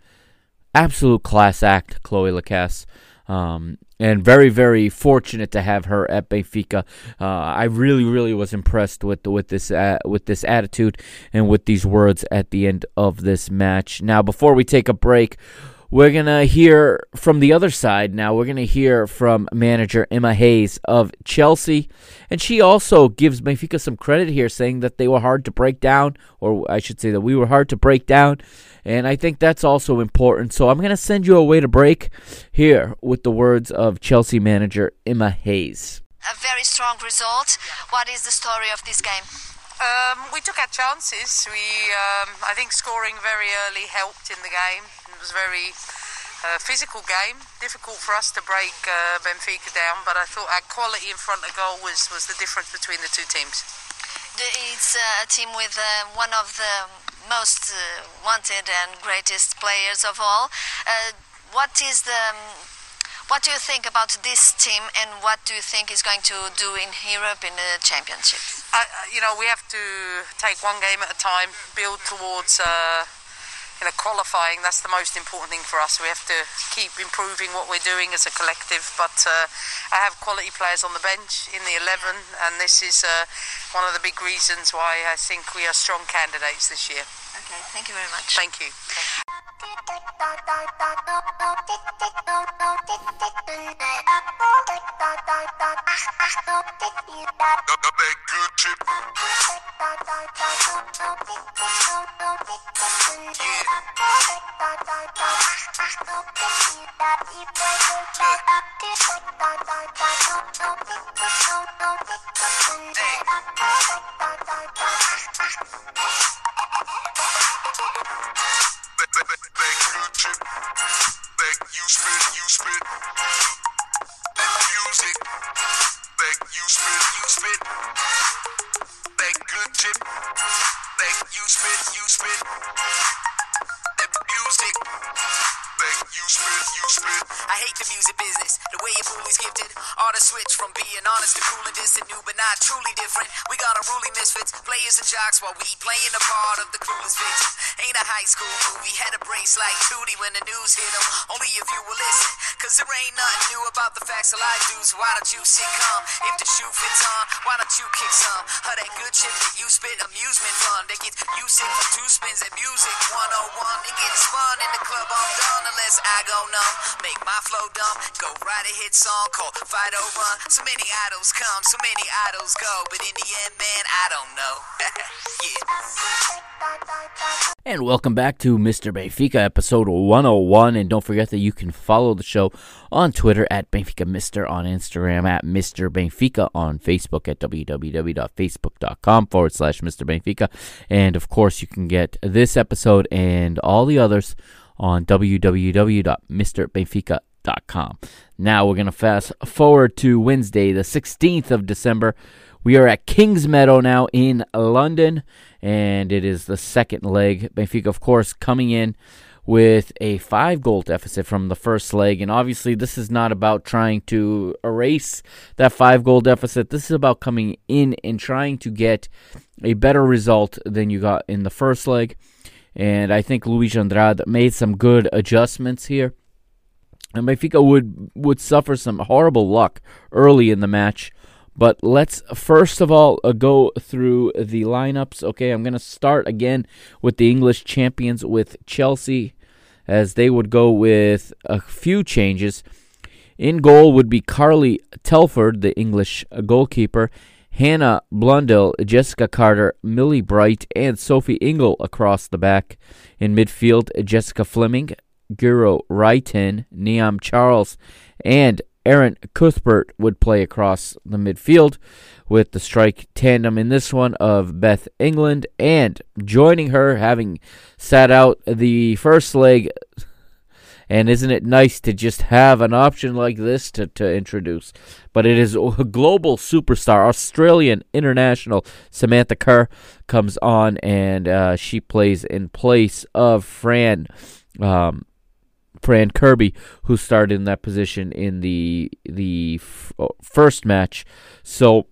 Absolute class act, Chloe Lacasse. Um, and very, very fortunate to have her at Benfica. Uh, I really, really was impressed with with this uh, with this attitude and with these words at the end of this match. Now, before we take a break, we're going to hear from the other side now. We're going to hear from manager Emma Hayes of Chelsea. And she also gives Benfica some credit here, saying that they were hard to break down, or I should say that we were hard to break down. And I think that's also important. So I'm going to send you away to break here with the words of Chelsea manager Emma Hayes. A very strong result. What is the story of this game? Um, we took our chances. We, um, I think scoring very early helped in the game. It was a very uh, physical game, difficult for us to break uh, Benfica down, but I thought our quality in front of goal was, was the difference between the two teams. It's uh, a team with uh, one of the most uh, wanted and greatest players of all. Uh, what is the... Um, what do you think about this team, and what do you think is going to do in Europe in the championship? Uh, you know, we have to take one game at a time, build towards uh, you know, qualifying. That's the most important thing for us. We have to keep improving what we're doing as a collective. But uh, I have quality players on the bench in the eleven, and this is uh, one of the big reasons why I think we are strong candidates this year. Okay, thank you very much. Thank you. Thank you. While we playing the part of the clueless victim. Ain't a high school movie, had a brace like Judy when the news hit them. Only if you will listen, cause there ain't nothing new about the facts of life, dudes. Why don't you sit calm? If the shoe fits on, why don't you kick some? Huh, that good shit that you spit, amusement fun. They get usage for two spins at music one oh one. It gets fun in the club, I'm done unless I go numb. Make my flow dumb, go write a hit song called Fido Run. So many idols come, so many idols go, but in the end, man, I don't know. Yeah. And welcome back to Mister Benfica, episode one oh one. And don't forget that you can follow the show on Twitter at Benfica Mister, on Instagram at Mister Benfica, on Facebook at www.facebook.com forward slash Mr. Benfica. And, of course, you can get this episode and all the others on www dot mister benfica dot com. Now we're going to fast forward to Wednesday, the sixteenth of December. We are at King's Meadow now in London, and it is the second leg. Benfica, of course, coming in with a five-goal deficit from the first leg, and obviously this is not about trying to erase that five-goal deficit. This is about coming in and trying to get a better result than you got in the first leg, and I think Luis Andrade made some good adjustments here. And Benfica would, would suffer some horrible luck early in the match. But let's, first of all, uh, go through the lineups. Okay, I'm going to start again with the English champions, with Chelsea, as they would go with a few changes. In goal would be Carly Telford, the English goalkeeper, Hannah Blundell, Jessica Carter, Millie Bright, and Sophie Ingle across the back. In midfield, Jessica Fleming, Guro Reiten, Niamh Charles, and Erin Cuthbert would play across the midfield, with the strike tandem in this one of Beth England. And joining her, having sat out the first leg, and isn't it nice to just have an option like this to, to introduce? But it is a global superstar, Australian international Samantha Kerr comes on, and uh, she plays in place of Fran um Fran Kirby, who started in that position in the the f- first match. So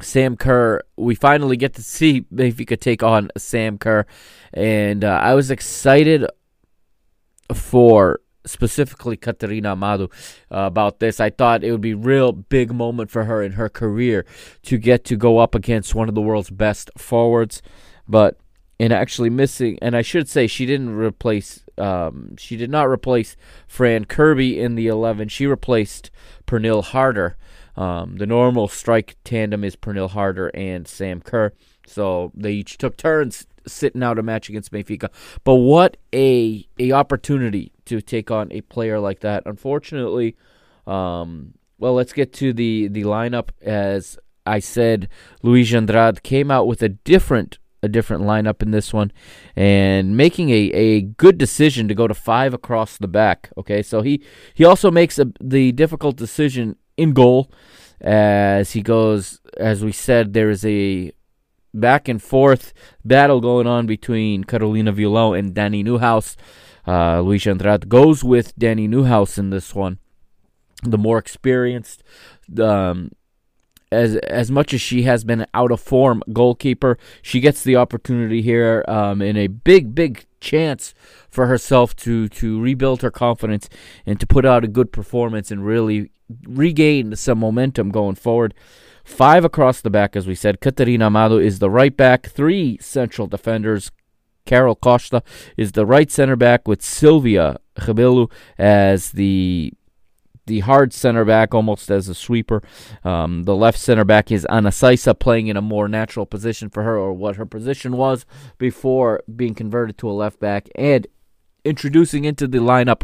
Sam Kerr, we finally get to see if he could take on Sam Kerr, and uh, I was excited for specifically Catarina Amadou, uh, about this. I thought it would be a real big moment for her in her career to get to go up against one of the world's best forwards. But and actually missing, and I should say she didn't replace, um, she did not replace Fran Kirby in the eleven. She replaced Pernille Harder. Um, the normal strike tandem is Pernille Harder and Sam Kerr. So they each took turns sitting out a match against Benfica. But what a, a opportunity to take on a player like that. Unfortunately, um, well, let's get to the, the lineup. As I said, Luis Andrade came out with a different a different lineup in this one, and making a, a good decision to go to five across the back. Okay, so he, he also makes a, the difficult decision in goal, as he goes, as we said, there is a back and forth battle going on between Carolina Villon and Danny Newhouse. Uh, Luis Andrade goes with Danny Newhouse in this one, the more experienced, um, as as much as she has been an out of form goalkeeper, she gets the opportunity here, um, in a big big chance for herself to to rebuild her confidence and to put out a good performance and really regain some momentum going forward. Five across the back, as we said. Catarina Amadou is the right back. Three central defenders. Carol Costa is the right center back, with Silvia Rebelo as the the hard center back, almost as a sweeper. Um, the left center back is Ana Seiça, playing in a more natural position for her, or what her position was before being converted to a left back. And introducing into the lineup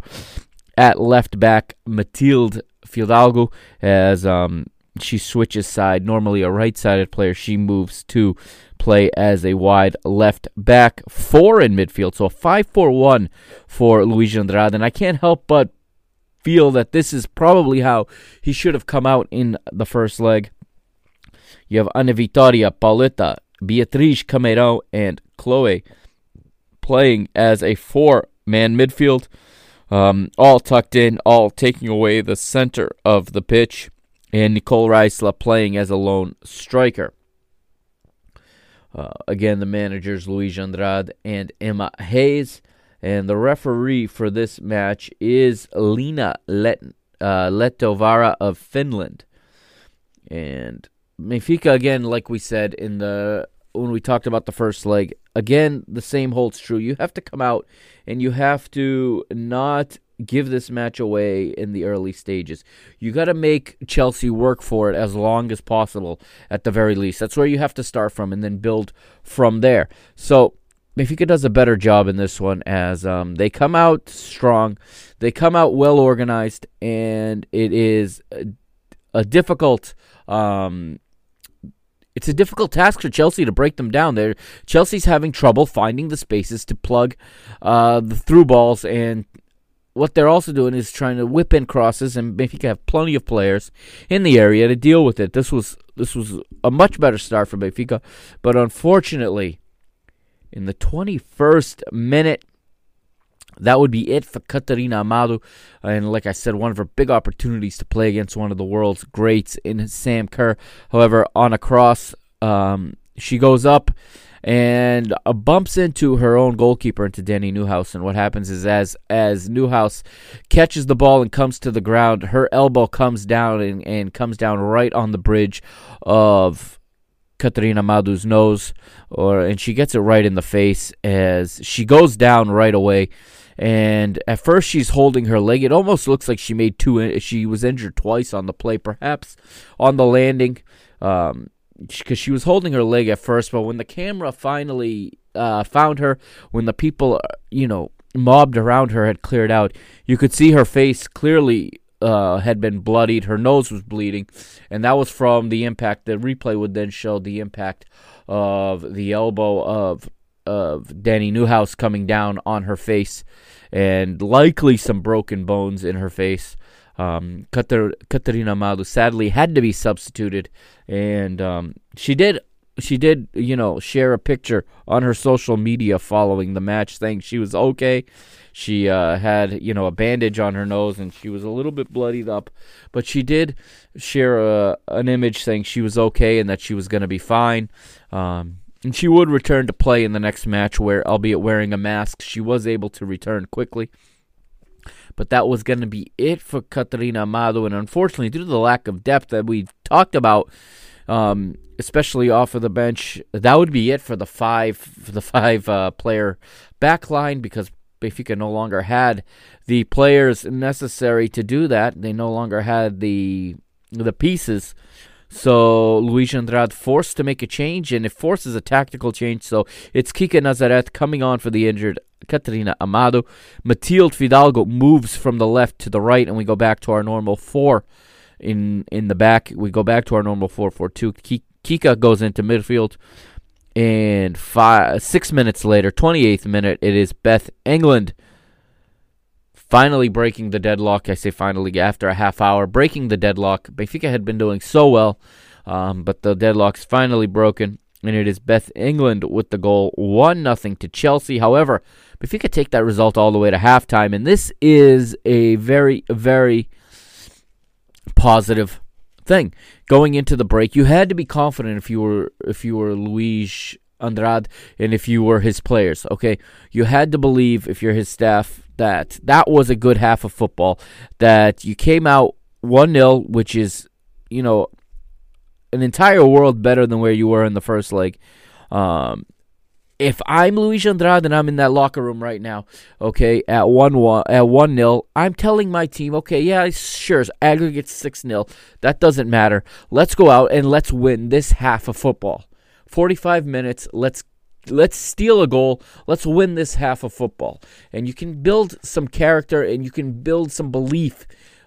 at left back, Matilde Fidalgo, as um, she switches side. Normally a right-sided player, she moves to play as a wide left back. Four in midfield, so a five four one for Luis Andrade. And I can't help but feel that this is probably how he should have come out in the first leg. You have Ana Vitória, Paulita, Beatriz Camarão, and Chloe playing as a four-man midfield. Um, all tucked in, all taking away the center of the pitch, and Nycole Raisla playing as a lone striker. Uh, again, the managers Luis Andrade and Emma Hayes, and the referee for this match is Lena Let uh, Letovara of Finland. And Benfica, again, like we said in the when we talked about the first leg, again, the same holds true. You have to come out and you have to not give this match away in the early stages. You got to make Chelsea work for it as long as possible, at the very least. That's where you have to start from and then build from there. So Benfica does a better job in this one, as um, they come out strong. They come out well organized, and it is a, a difficult um It's a difficult task for Chelsea to break them down. They're, Chelsea's having trouble finding the spaces to plug uh, the through balls, and what they're also doing is trying to whip in crosses, and Benfica have plenty of players in the area to deal with it. This was this was a much better start for Benfica, but unfortunately, in the twenty-first minute, that would be it for Catarina Amadou. And like I said, one of her big opportunities to play against one of the world's greats in Sam Kerr. However, on a cross, um, she goes up and uh, bumps into her own goalkeeper, into Danny Newhouse. And what happens is as as Newhouse catches the ball and comes to the ground, her elbow comes down and, and comes down right on the bridge of Catarina Amadou's nose, or and she gets it right in the face as she goes down right away. And at first she's holding her leg. It almost looks like she made two. In- she was injured twice on the play, perhaps on the landing, um, because she was holding her leg at first. But when the camera finally uh, found her, when the people, you know, mobbed around her had cleared out, you could see her face clearly uh, had been bloodied. Her nose was bleeding, and that was from the impact. The replay would then show the impact of the elbow of of Danny Newhouse coming down on her face, and likely some broken bones in her face. Um, Catarina Amadou sadly had to be substituted, and um, she did. She did, you know, share a picture on her social media following the match, saying she was okay. She uh, had, you know, a bandage on her nose, and she was a little bit bloodied up, but she did share a, an image saying she was okay and that she was going to be fine. Um, and she would return to play in the next match, where, albeit wearing a mask, she was able to return quickly. But that was going to be it for Catarina Amadou, and unfortunately, due to the lack of depth that we talked about, um, especially off of the bench, that would be it for the five for the five uh, player backline, because Benfica no longer had the players necessary to do that. They no longer had the the pieces. So Luis Andrade forced to make a change, and it forces a tactical change. So it's Kika Nazareth coming on for the injured Catarina Amadou. Matilde Fidalgo moves from the left to the right, and we go back to our normal four in in the back. We go back to our normal four four two. Kika goes into midfield. And five, six minutes later, twenty-eighth minute, it is Beth England finally breaking the deadlock. I say finally after a half hour, breaking the deadlock. Benfica had been doing so well, um, but the deadlock's finally broken, and it is Beth England with the goal, one nothing to Chelsea. However, Benfica take that result all the way to halftime, and this is a very, very positive thing. Going into the break, you had to be confident if you were if you were Luis Andrade and if you were his players, okay? You had to believe, if you're his staff, that that was a good half of football, that you came out one nil, which is, you know, an entire world better than where you were in the first leg. Um, if I'm Luis Andrade and I'm in that locker room right now, okay, at one one, at one nil, I'm telling my team, okay, yeah, sure, aggregate six nil. That doesn't matter. Let's go out and let's win this half of football. forty-five minutes, let's let's steal a goal. Let's win this half of football. And you can build some character and you can build some belief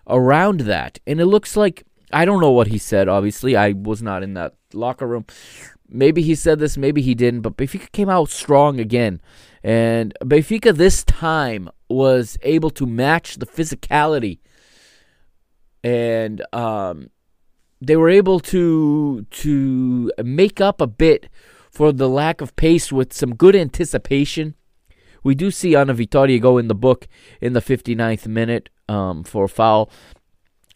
around that. And it looks like, I don't know what he said, obviously. I was not in that locker room. Maybe he said this, maybe he didn't, but Benfica came out strong again. And Benfica this time was able to match the physicality. And um, they were able to to make up a bit for the lack of pace with some good anticipation. We do see Ana Vitória go in the book in the fifty-ninth minute um, for a foul.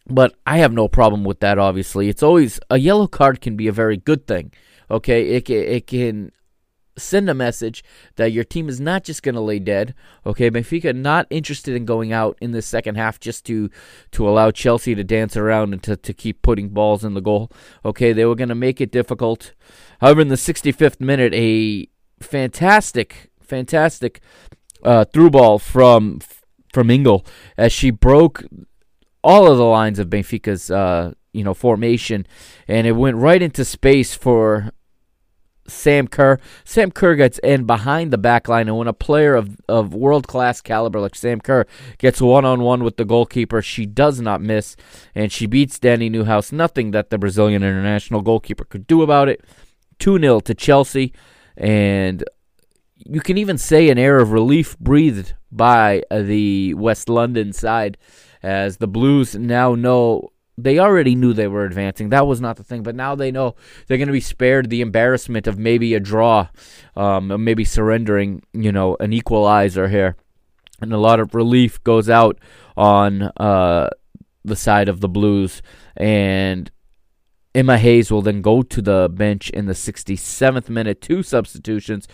But I have no problem with that, obviously. It's always, a yellow card can be a very good thing. Okay, it can, it can send a message that your team is not just going to lay dead. Okay, Benfica not interested in going out in the second half just to, to allow Chelsea to dance around and to, to keep putting balls in the goal. Okay, they were going to make it difficult. However, in the sixty-fifth minute, a fantastic, fantastic uh, through ball from, from Ingle as she broke all of the lines of Benfica's uh, you know, formation, and it went right into space for Sam Kerr. Sam Kerr gets in behind the back line, and when a player of, of world-class caliber like Sam Kerr gets one-on-one with the goalkeeper, she does not miss, and she beats Danny Newhouse. Nothing that the Brazilian international goalkeeper could do about it. two nil to Chelsea, and you can even say an air of relief breathed by the West London side, as the Blues now know. They already knew they were advancing. That was not the thing. But now they know they're going to be spared the embarrassment of maybe a draw, um, maybe surrendering, you know, an equalizer here. And a lot of relief goes out on uh, the side of the Blues. And Emma Hayes will then go to the bench in the sixty-seventh minute. Two substitutions.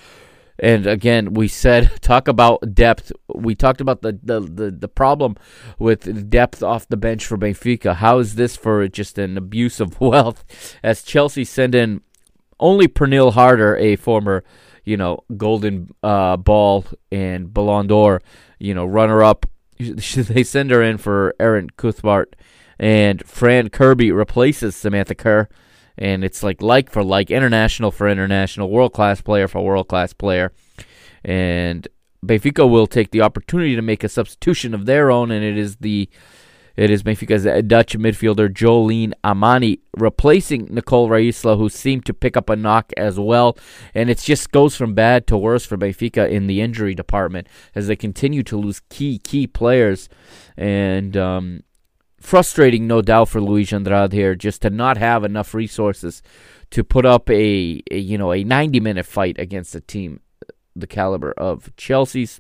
And again, we said, talk about depth. We talked about the, the, the, the problem with depth off the bench for Benfica. How is this for just an abuse of wealth? As Chelsea send in only Pernille Harder, a former, you know, golden uh, ball and Ballon d'Or, you know, runner-up. They send her in for Erin Cuthbert. And Fran Kirby replaces Samantha Kerr. And it's like like for like, international for international, world-class player for world-class player. And Benfica will take the opportunity to make a substitution of their own, and it is the it is Benfica's Dutch midfielder Jolene Amani replacing Nycole Raisla, who seemed to pick up a knock as well. And it just goes from bad to worse for Benfica in the injury department as they continue to lose key, key players. And um frustrating, no doubt, for Luis Andrade here, just to not have enough resources to put up a, a you know, a ninety-minute fight against a team the caliber of Chelsea's.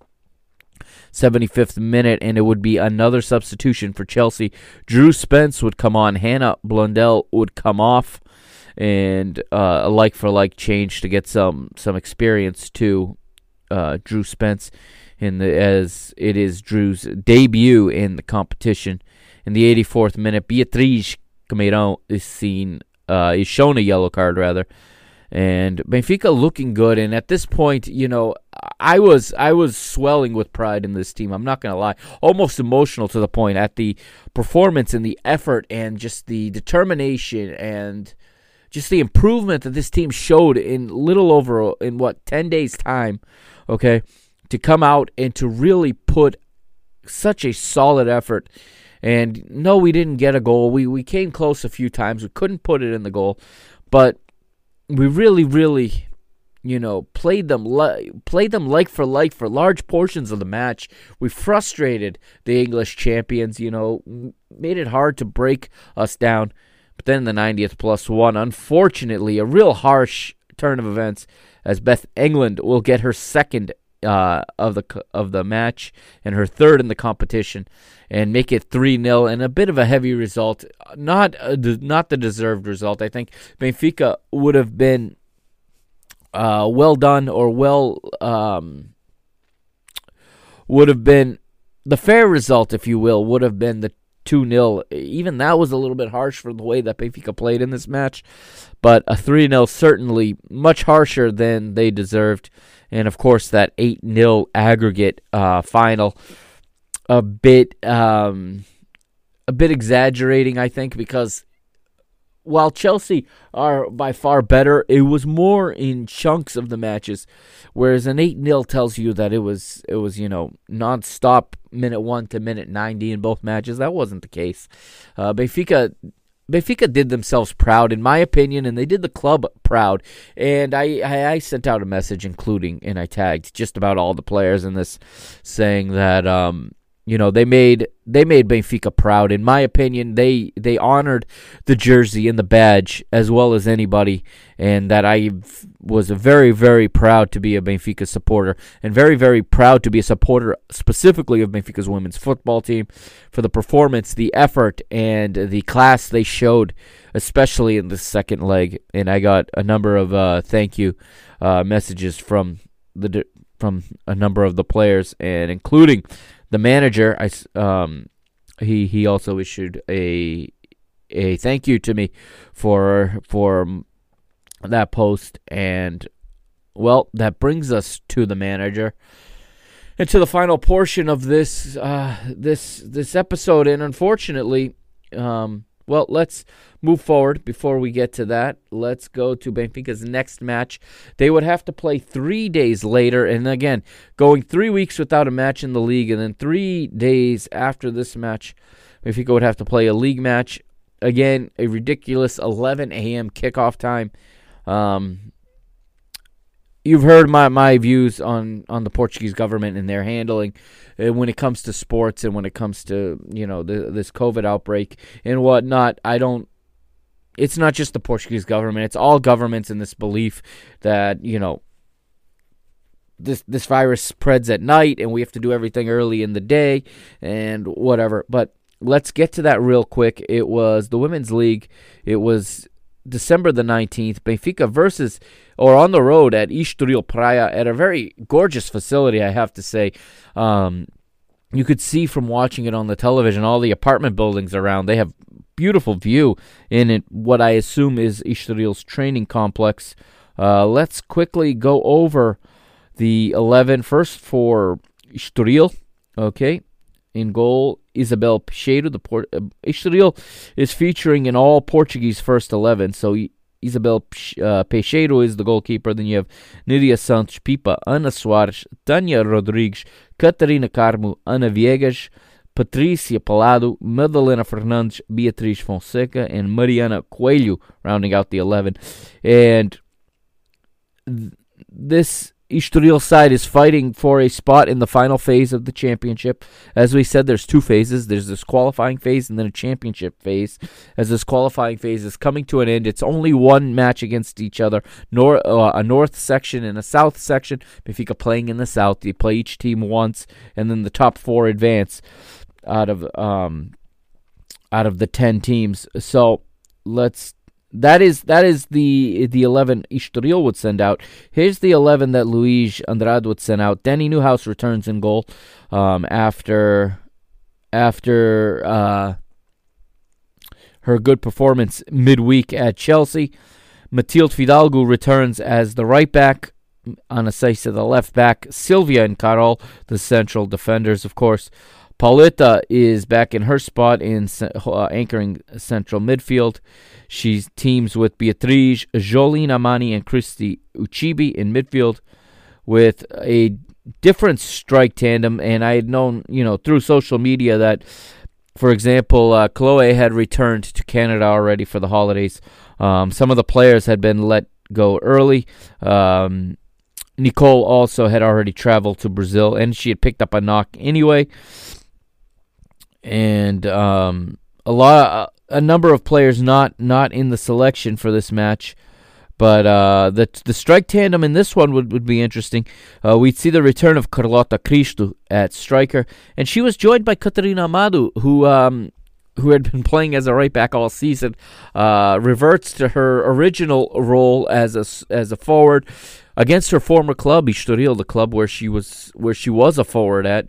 seventy-fifth minute, and it would be another substitution for Chelsea. Drew Spence would come on. Hannah Blundell would come off, and uh, a like-for-like change to get some, some experience to uh, Drew Spence. in the, as it is Drew's debut in the competition. In the eighty-fourth minute, Beatriz Camarão is seen uh, is shown a yellow card rather, and Benfica looking good. And at this point, you know, I was I was swelling with pride in this team. I'm not going to lie, almost emotional to the point at the performance and the effort and just the determination and just the improvement that this team showed in little over in what ten days time, okay, to come out and to really put such a solid effort. And no, we didn't get a goal. We we came close a few times. We couldn't put it in the goal, but we really, really, you know, played them li- played them like for like for large portions of the match. We frustrated the English champions. You know, made it hard to break us down. But then in the ninetieth plus one, unfortunately, a real harsh turn of events as Beth England will get her second Uh, of the of the match and her third in the competition, and make it three nil, and a bit of a heavy result, not a, not the deserved result. I think Benfica would have been uh, well done or well um, would have been the fair result, if you will, would have been the two nil. Even that was a little bit harsh for the way that Benfica played in this match, but a three nil certainly much harsher than they deserved. And, of course, that eight nil aggregate uh, final, a bit um, a bit exaggerating, I think, because while Chelsea are by far better, it was more in chunks of the matches, whereas an eight nil tells you that it was, it was you know, nonstop minute one to minute ninety in both matches. That wasn't the case. Uh, Benfica... Benfica did themselves proud, in my opinion, and they did the club proud. And I, I, I sent out a message, including, and I tagged just about all the players in this, saying that um, you know, they made they made Benfica proud. In my opinion, they they honored the jersey and the badge as well as anybody, and that I was very, very proud to be a Benfica supporter, and very, very proud to be a supporter specifically of Benfica's women's football team for the performance, the effort, and the class they showed, especially in the second leg. And I got a number of uh, thank you uh, messages from the from a number of the players, and including the manager. I, um, he he also issued a a thank you to me for for that post. And well, that brings us to the manager and to the final portion of this uh, this this episode. And unfortunately, um, well, let's move forward. Before we get to that, let's go to Benfica's next match. They would have to play three days later, and again, going three weeks without a match in the league, and then three days after this match, Benfica would have to play a league match. Again, a ridiculous eleven a.m. kickoff time. Um, you've heard my, my views on, on the Portuguese government and their handling when it comes to sports and when it comes to, you know, the, this COVID outbreak and whatnot. I don't. It's not just the Portuguese government. It's all governments in this belief that, you know, this this virus spreads at night and we have to do everything early in the day and whatever. But let's get to that real quick. It was the Women's League. It was December the nineteenth, Benfica versus, or on the road at Estoril Praia, at a very gorgeous facility, I have to say. Um, you could see from watching it on the television, all the apartment buildings around. They have beautiful view in it, what I assume is Estoril's training complex. Uh, let's quickly go over the eleven first for Estoril. Okay, in goal, Isabel Peixeiro. The Port- uh, Estoril is featuring an all-Portuguese first eleven, so I- Isabel P- uh, Peixeiro is the goalkeeper. Then you have Nidia Santos Pipa, Ana Soares, Tânia Rodrigues, Catarina Carmo, Ana Viegas, Patrícia Palado, Madalena Fernandes, Beatriz Fonseca, and Mariana Coelho, rounding out the eleven. And th- this Estoril side is fighting for a spot in the final phase of the championship. As we said, there's two phases. There's this qualifying phase and then a championship phase. As this qualifying phase is coming to an end, it's only one match against each other, nor, uh, a north section and a south section. Benfica playing in the south. You play each team once, and then the top four advance out of um out of the ten teams. So let's That is that is the the eleven Estoril would send out. Here's the eleven that Luis Andrade would send out. Danny Newhouse returns in goal um, after after uh, her good performance midweek at Chelsea. Matilde Fidalgo returns as the right back. Ana Seiça, the left back. Silvia and Carol, the central defenders, of course. Paulita is back in her spot in uh, anchoring central midfield. She teams with Beatriz, Jolene Amani, and Christy Ucheibe in midfield with a different strike tandem. And I had known, you know, through social media that, for example, uh, Chloe had returned to Canada already for the holidays. Um, some of the players had been let go early. Um, Nycole also had already traveled to Brazil, and she had picked up a knock anyway. And um, a lot, a number of players not, not in the selection for this match, but uh, the the strike tandem in this one would, would be interesting. Uh, we'd see the return of Carlota Cristo at striker, and she was joined by Catarina Amadou, who um, who had been playing as a right back all season, uh, reverts to her original role as a as a forward against her former club, Estoril, the club where she was where she was a forward at.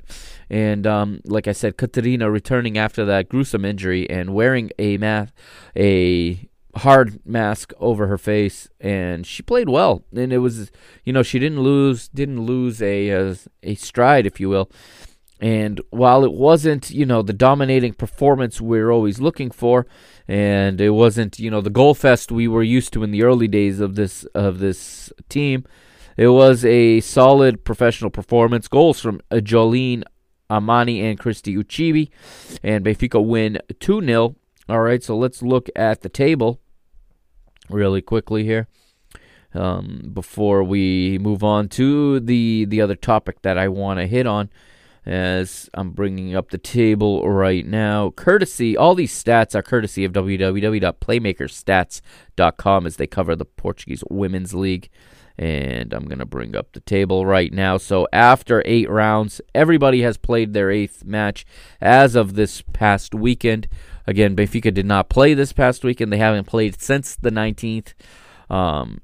And um, like I said, Catarina returning after that gruesome injury and wearing a mask, a hard mask over her face, and she played well. And it was, you know, she didn't lose, didn't lose a a, a stride, if you will. And while it wasn't, you know, the dominating performance we're always looking for, and it wasn't, you know, the goal fest we were used to in the early days of this of this team, it was a solid professional performance. Goals from Jolene Amani and Christy Ucheibe, and Benfica win two nil. All right, so let's look at the table really quickly here um, before we move on to the, the other topic that I want to hit on, as I'm bringing up the table right now. Courtesy, all these stats are courtesy of w w w dot playmaker stats dot com, as they cover the Portuguese Women's League. And I'm going to bring up the table right now. So after eight rounds, everybody has played their eighth match as of this past weekend. Again, Benfica did not play this past weekend. They haven't played since the nineteenth. Um,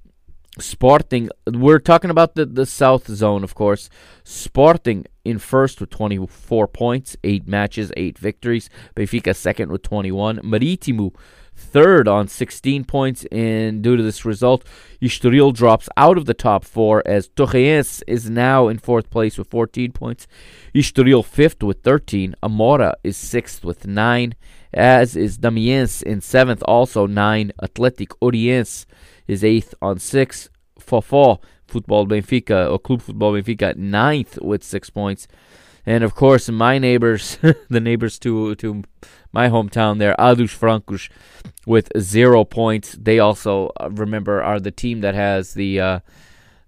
Sporting, we're talking about the, the South Zone, of course. Sporting in first with twenty-four points, eight matches, eight victories. Benfica second with twenty-one. Marítimo third on sixteen points, and due to this result, Estoril drops out of the top four, as Torreense is now in fourth place with fourteen points. Estoril fifth with thirteen. Amora is sixth with nine, as is Damiens in seventh, also nine. Athletic Oriense is eighth on six. Fofó, Futebol Benfica, or Club Futebol Benfica, ninth with six points. And, of course, my neighbors, the neighbors to to my hometown there, Adus Francos, with zero points. They also, remember, are the team that has the uh,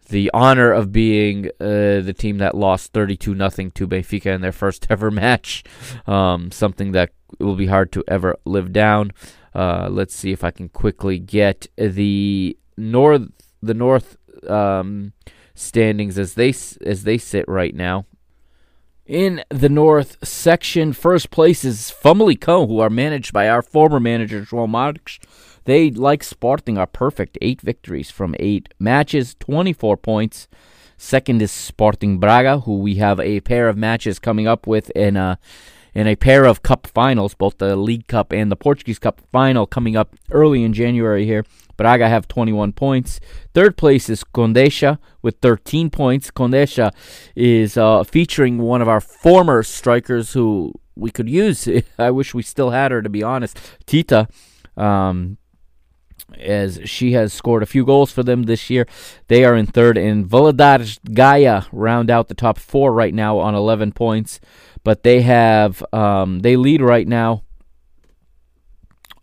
the honor of being uh, the team that lost thirty-two nothing to Benfica in their first ever match, um, something that will be hard to ever live down. Uh, let's see if I can quickly get the north the north um, standings as they as they sit right now. In the north section, first place is Famalicão, who are managed by our former manager, João Marques. They, like Sporting, are perfect. Eight victories from eight matches, twenty-four points. Second is Sporting Braga, who we have a pair of matches coming up with in a, in a pair of cup finals, both the League Cup and the Portuguese Cup final coming up early in January here. Braga have twenty-one points. Third place is Condeixa with thirteen points. Condeixa is uh, featuring one of our former strikers who we could use. I wish we still had her, to be honest. Tita, um, as she has scored a few goals for them this year. They are in third. And Valadares Gaia round out the top four right now on eleven points. But they have um, they lead right now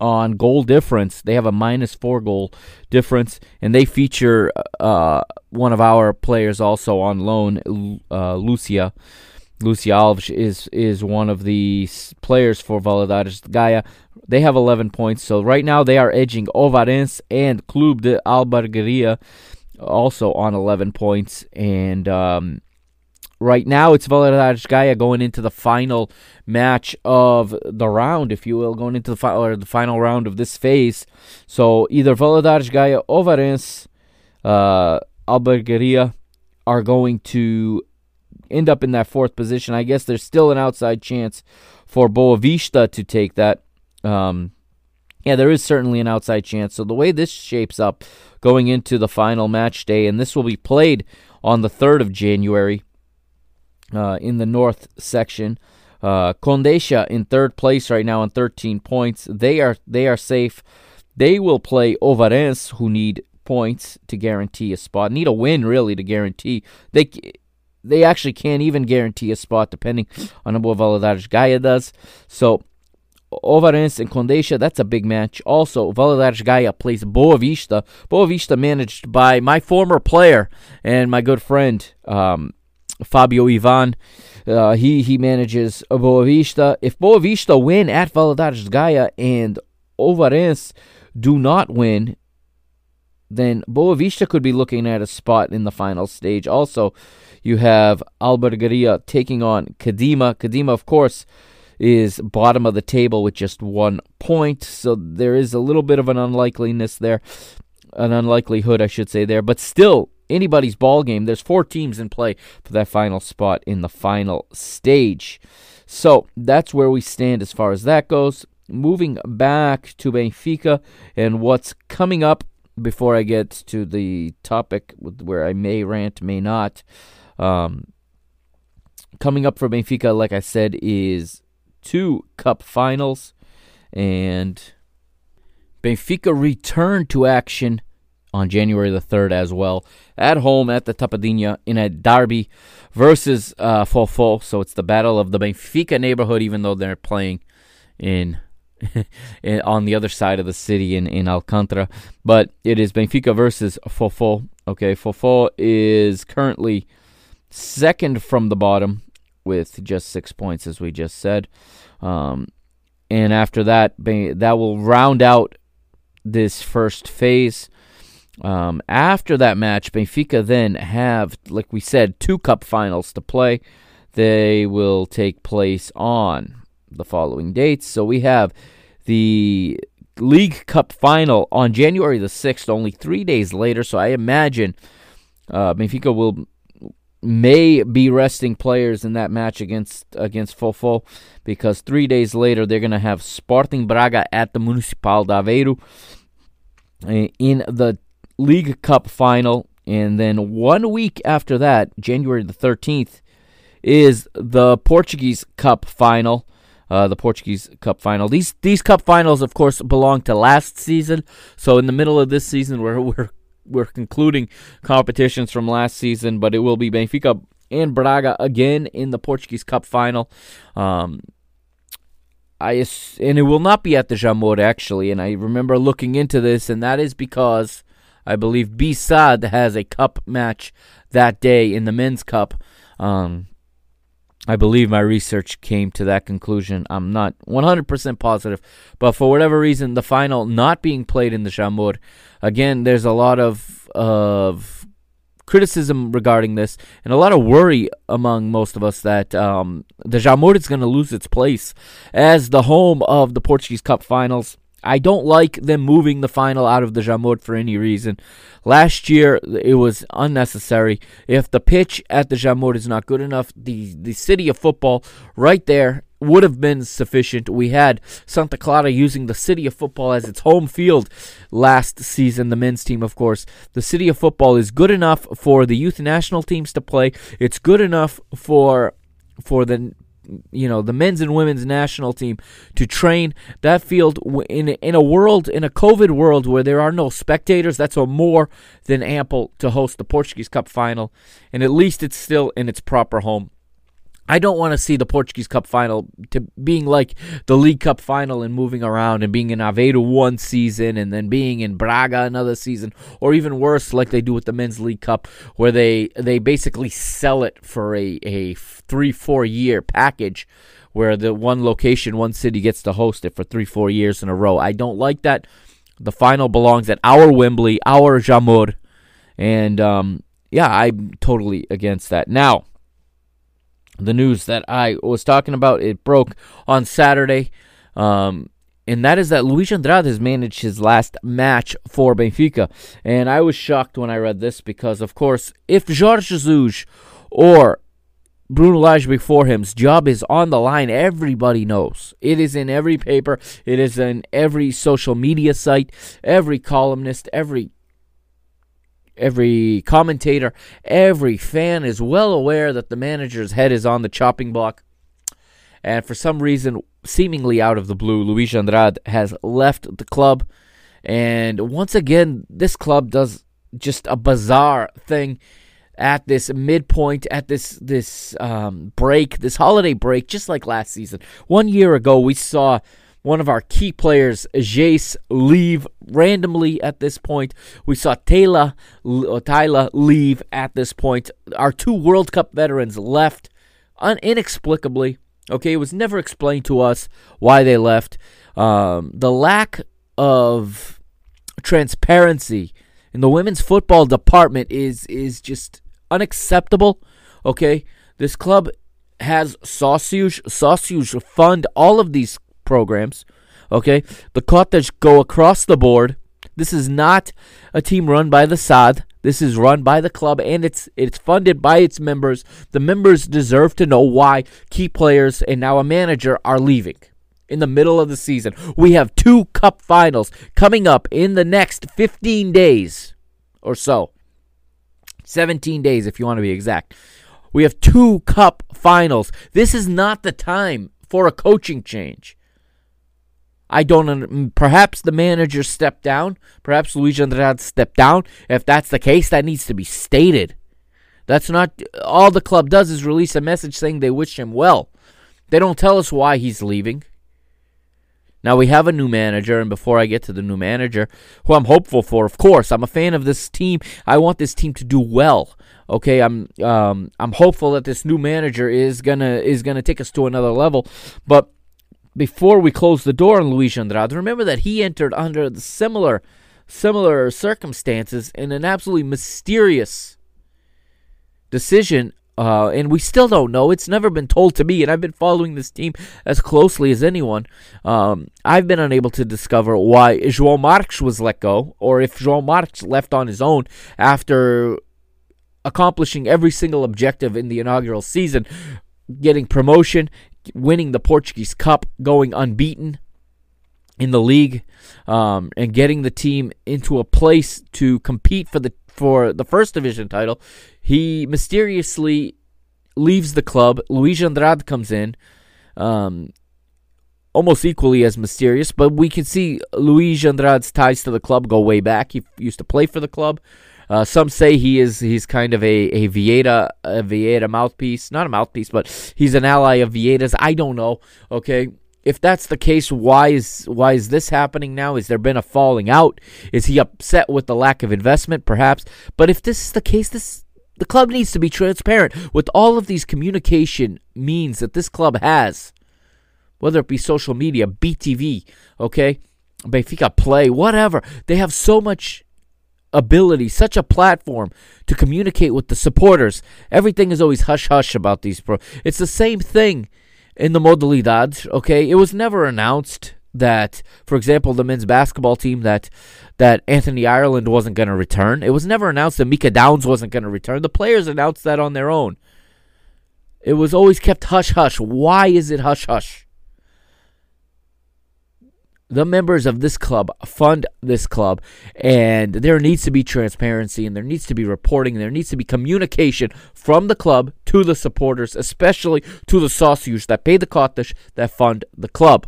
on goal difference. They have a minus four goal difference, and they feature uh, one of our players also on loan, uh, Lucia. Lucia Alves is is one of the players for Valadares Gaia. They have eleven points, so right now they are edging Ovarense and Club de Albergaria, also on eleven points, and um, right now. It's Vila going into the final match of the round, if you will, going into the, fi- or the final round of this phase. So either Vila or Varens, uh, Albergaria are going to end up in that fourth position. I guess there's still an outside chance for Boa Vista to take that. Um, yeah, there is certainly an outside chance. So the way this shapes up going into the final match day, and this will be played on the third of January uh, in the north section. Uh, Condeixa in third place right now on thirteen points. They are they are safe. They will play Ovarens, who need points to guarantee a spot. Need a win, really, to guarantee. They they actually can't even guarantee a spot, depending on what Valadares Gaia does. So Ovarens and Condeixa, that's a big match. Also, Valadares Gaia plays Boa Vista. Boa Vista managed by my former player and my good friend, um, Fabio Ivan. Uh, he, he manages Boa Vista. If Boa Vista win at Valadares Gaia and Ovarens do not win, then Boa Vista could be looking at a spot in the final stage. Also, you have Albergaria taking on Kadima. Kadima, of course, is bottom of the table with just one point, so there is a little bit of an unlikeliness there, an unlikelihood, I should say, there. But still, anybody's ball game. There's four teams in play for that final spot in the final stage. So that's where we stand as far as that goes. Moving back to Benfica and what's coming up before I get to the topic where I may rant, may not. Um, coming up for Benfica, like I said, is two cup finals, and Benfica returned to action on January the third as well, at home at the Tapadinha in a derby versus uh, Fofo. So it's the battle of the Benfica neighborhood, even though they're playing in on the other side of the city in, in Alcântara. But it is Benfica versus Fofo. Okay, Fofo is currently second from the bottom with just six points, as we just said. Um, and after that, that will round out this first phase. Um, after that match, Benfica then have, like we said, two cup finals to play. They will take place on the following dates. So we have the League Cup final on January the sixth, only three days later. So I imagine uh, Benfica will may be resting players in that match against against Fofo, because three days later they're going to have Sporting Braga at the Municipal de Aveiro in the League Cup final. And then one week after that, January the thirteenth, is the Portuguese Cup final. Uh, the Portuguese Cup final. These these Cup finals, of course, belong to last season. So in the middle of this season, we're we're we're concluding competitions from last season. But it will be Benfica and Braga again in the Portuguese Cup final. Um, I and it will not be at the Jamor, actually. And I remember looking into this, and that is because I believe Bissad has a cup match that day in the Men's Cup. Um, I believe my research came to that conclusion. I'm not one hundred percent positive. But for whatever reason, the final not being played in the Jamor. Again, there's a lot of of criticism regarding this, and a lot of worry among most of us that um, the Jamor is going to lose its place as the home of the Portuguese Cup finals. I don't like them moving the final out of the Jamor for any reason. Last year, it was unnecessary. If the pitch at the Jamor is not good enough, the, the city of football right there would have been sufficient. We had Santa Clara using the city of football as its home field last season, the men's team, of course. The city of football is good enough for the youth national teams to play. It's good enough for for the... you know, the men's and women's national team to train. That field, in in a world, in a COVID world where there are no spectators, that's a more than ample to host the Portuguese Cup final, and at least it's still in its proper home. I don't want to see the Portuguese Cup final to being like the League Cup final and moving around and being in Aveiro one season and then being in Braga another season, or even worse, like they do with the Men's League Cup, where they, they basically sell it for a, a three, four-year package where the one location, one city gets to host it for three, four years in a row. I don't like that. The final belongs at our Wembley, our Jamor, and um, yeah, I'm totally against that. Now, the news that I was talking about. It broke on Saturday, um, and that is that Luis Andrade has managed his last match for Benfica. And I was shocked when I read this because, of course, if Jorge Jesus or Bruno Lage before him's job is on the line, everybody knows. It is in every paper. It is in every social media site, every columnist, every every commentator, every fan is well aware that the manager's head is on the chopping block. And for some reason, seemingly out of the blue, Luis Andrade has left the club. And once again, this club does just a bizarre thing at this midpoint, at this this um, break, this holiday break, just like last season. One year ago, we saw one of our key players, Jace, leave randomly at this point. We saw Taylor, Taylor leave at this point. Our two World Cup veterans left un- inexplicably. Okay, it was never explained to us why they left. Um, the lack of transparency in the women's football department is is just unacceptable. Okay, this club has sausage, sausage fund, all of these programs. Okay, the Cottage go across the board. This is not a team run by the S A D. This is run by the club, and it's it's funded by its members. The members deserve to know why key players and now a manager are leaving in the middle of the season. We have two cup finals coming up in the next fifteen days or so. seventeen days if you want to be exact. We have two cup finals. This is not the time for a coaching change. I don't. Perhaps the manager stepped down. Perhaps Luis Andrade stepped down. If that's the case, that needs to be stated. That's not all the club does is release a message saying they wish him well. They don't tell us why he's leaving. Now we have a new manager, and before I get to the new manager, who I'm hopeful for, of course, I'm a fan of this team. I want this team to do well. Okay, I'm um, I'm hopeful that this new manager is gonna is gonna take us to another level, but. Before we close the door on Luis Andrade, remember that he entered under the similar, similar circumstances in an absolutely mysterious decision, uh, and we still don't know. It's never been told to me, and I've been following this team as closely as anyone. Um, I've been unable to discover why João Marques was let go, or if João Marques left on his own after accomplishing every single objective in the inaugural season, getting promotion, winning the Portuguese Cup, going unbeaten in the league, um, and getting the team into a place to compete for the for the first division title. He mysteriously leaves the club. Luis Andrade comes in, um, almost equally as mysterious, but we can see Luis Andrade's ties to the club go way back. He used to play for the club. Uh, some say he is he's kind of a, a Vieira a Vieira mouthpiece. Not a mouthpiece, but he's an ally of Vieira's. I don't know. Okay. If that's the case, why is why is this happening now? Has there been a falling out? Is he upset with the lack of investment, perhaps? But if this is the case, this the club needs to be transparent with all of these communication means that this club has, whether it be social media, B T V, okay, Benfica Play, whatever. They have so much ability, such a platform to communicate with the supporters. Everything is always hush-hush about these pro. It's the same thing in the modalidades, okay? It was never announced that, for example, the men's basketball team, that that Anthony Ireland wasn't going to return. It was never announced that Mika Downs wasn't going to return. The players announced that on their own. It was always kept hush-hush. Why is it hush-hush? The members of this club fund this club, and there needs to be transparency, and there needs to be reporting, and there needs to be communication from the club to the supporters, especially to the sausage that pay the Cottage, that fund the club.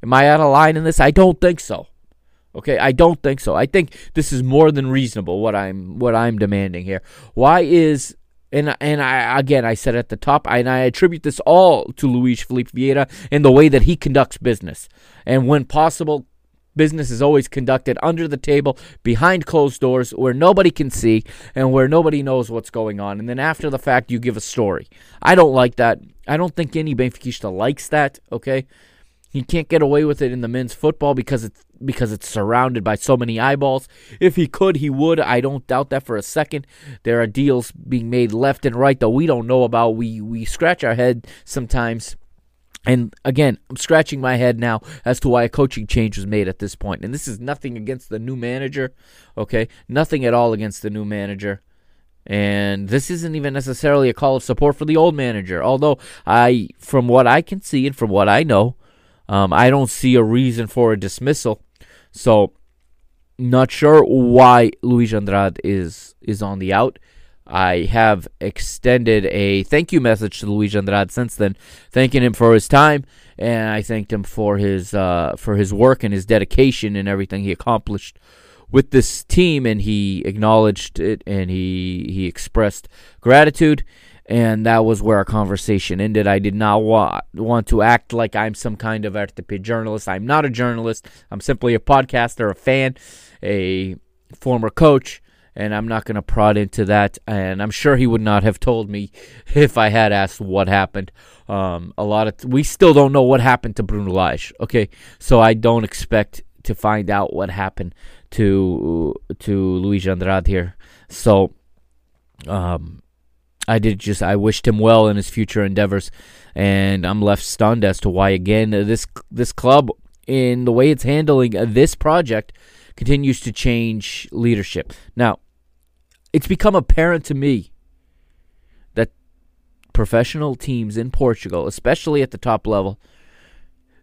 Am I out of line in this? I don't think so. Okay, I don't think so. I think this is more than reasonable, what I'm what I'm demanding here. Why is... And and I again, I said at the top, and I attribute this all to Luis Felipe Vieira and the way that he conducts business. And when possible, business is always conducted under the table, behind closed doors, where nobody can see and where nobody knows what's going on. And then after the fact, you give a story. I don't like that. I don't think any Benfiquista likes that, okay? He can't get away with it in the men's football because it's because it's surrounded by so many eyeballs. If he could, he would. I don't doubt that for a second. There are deals being made left and right that we don't know about. We we scratch our head sometimes. And again, I'm scratching my head now as to why a coaching change was made at this point. And this is nothing against the new manager, okay? Nothing at all against the new manager. And this isn't even necessarily a call of support for the old manager. Although, I, from what I can see and from what I know, um, I don't see a reason for a dismissal. So, not sure why Luis Andrade is, is on the out. I have extended a thank you message to Luis Andrade since then, thanking him for his time, and I thanked him for his uh, for his work and his dedication and everything he accomplished with this team, and he acknowledged it, and he he expressed gratitude, and that was where our conversation ended. I did not wa- want to act like I'm some kind of R T P journalist. I'm not a journalist. I'm simply a podcaster, a fan, a former coach. And I'm not going to prod into that. And I'm sure he would not have told me if I had asked what happened. Um, a lot of th- we still don't know what happened to Bruno Lage. Okay, so I don't expect to find out what happened to to Luis Andrade here. So, um, I did just I wished him well in his future endeavors, and I'm left stunned as to why again this this club in the way it's handling this project continues to change leadership now. It's become apparent to me that professional teams in Portugal, especially at the top level,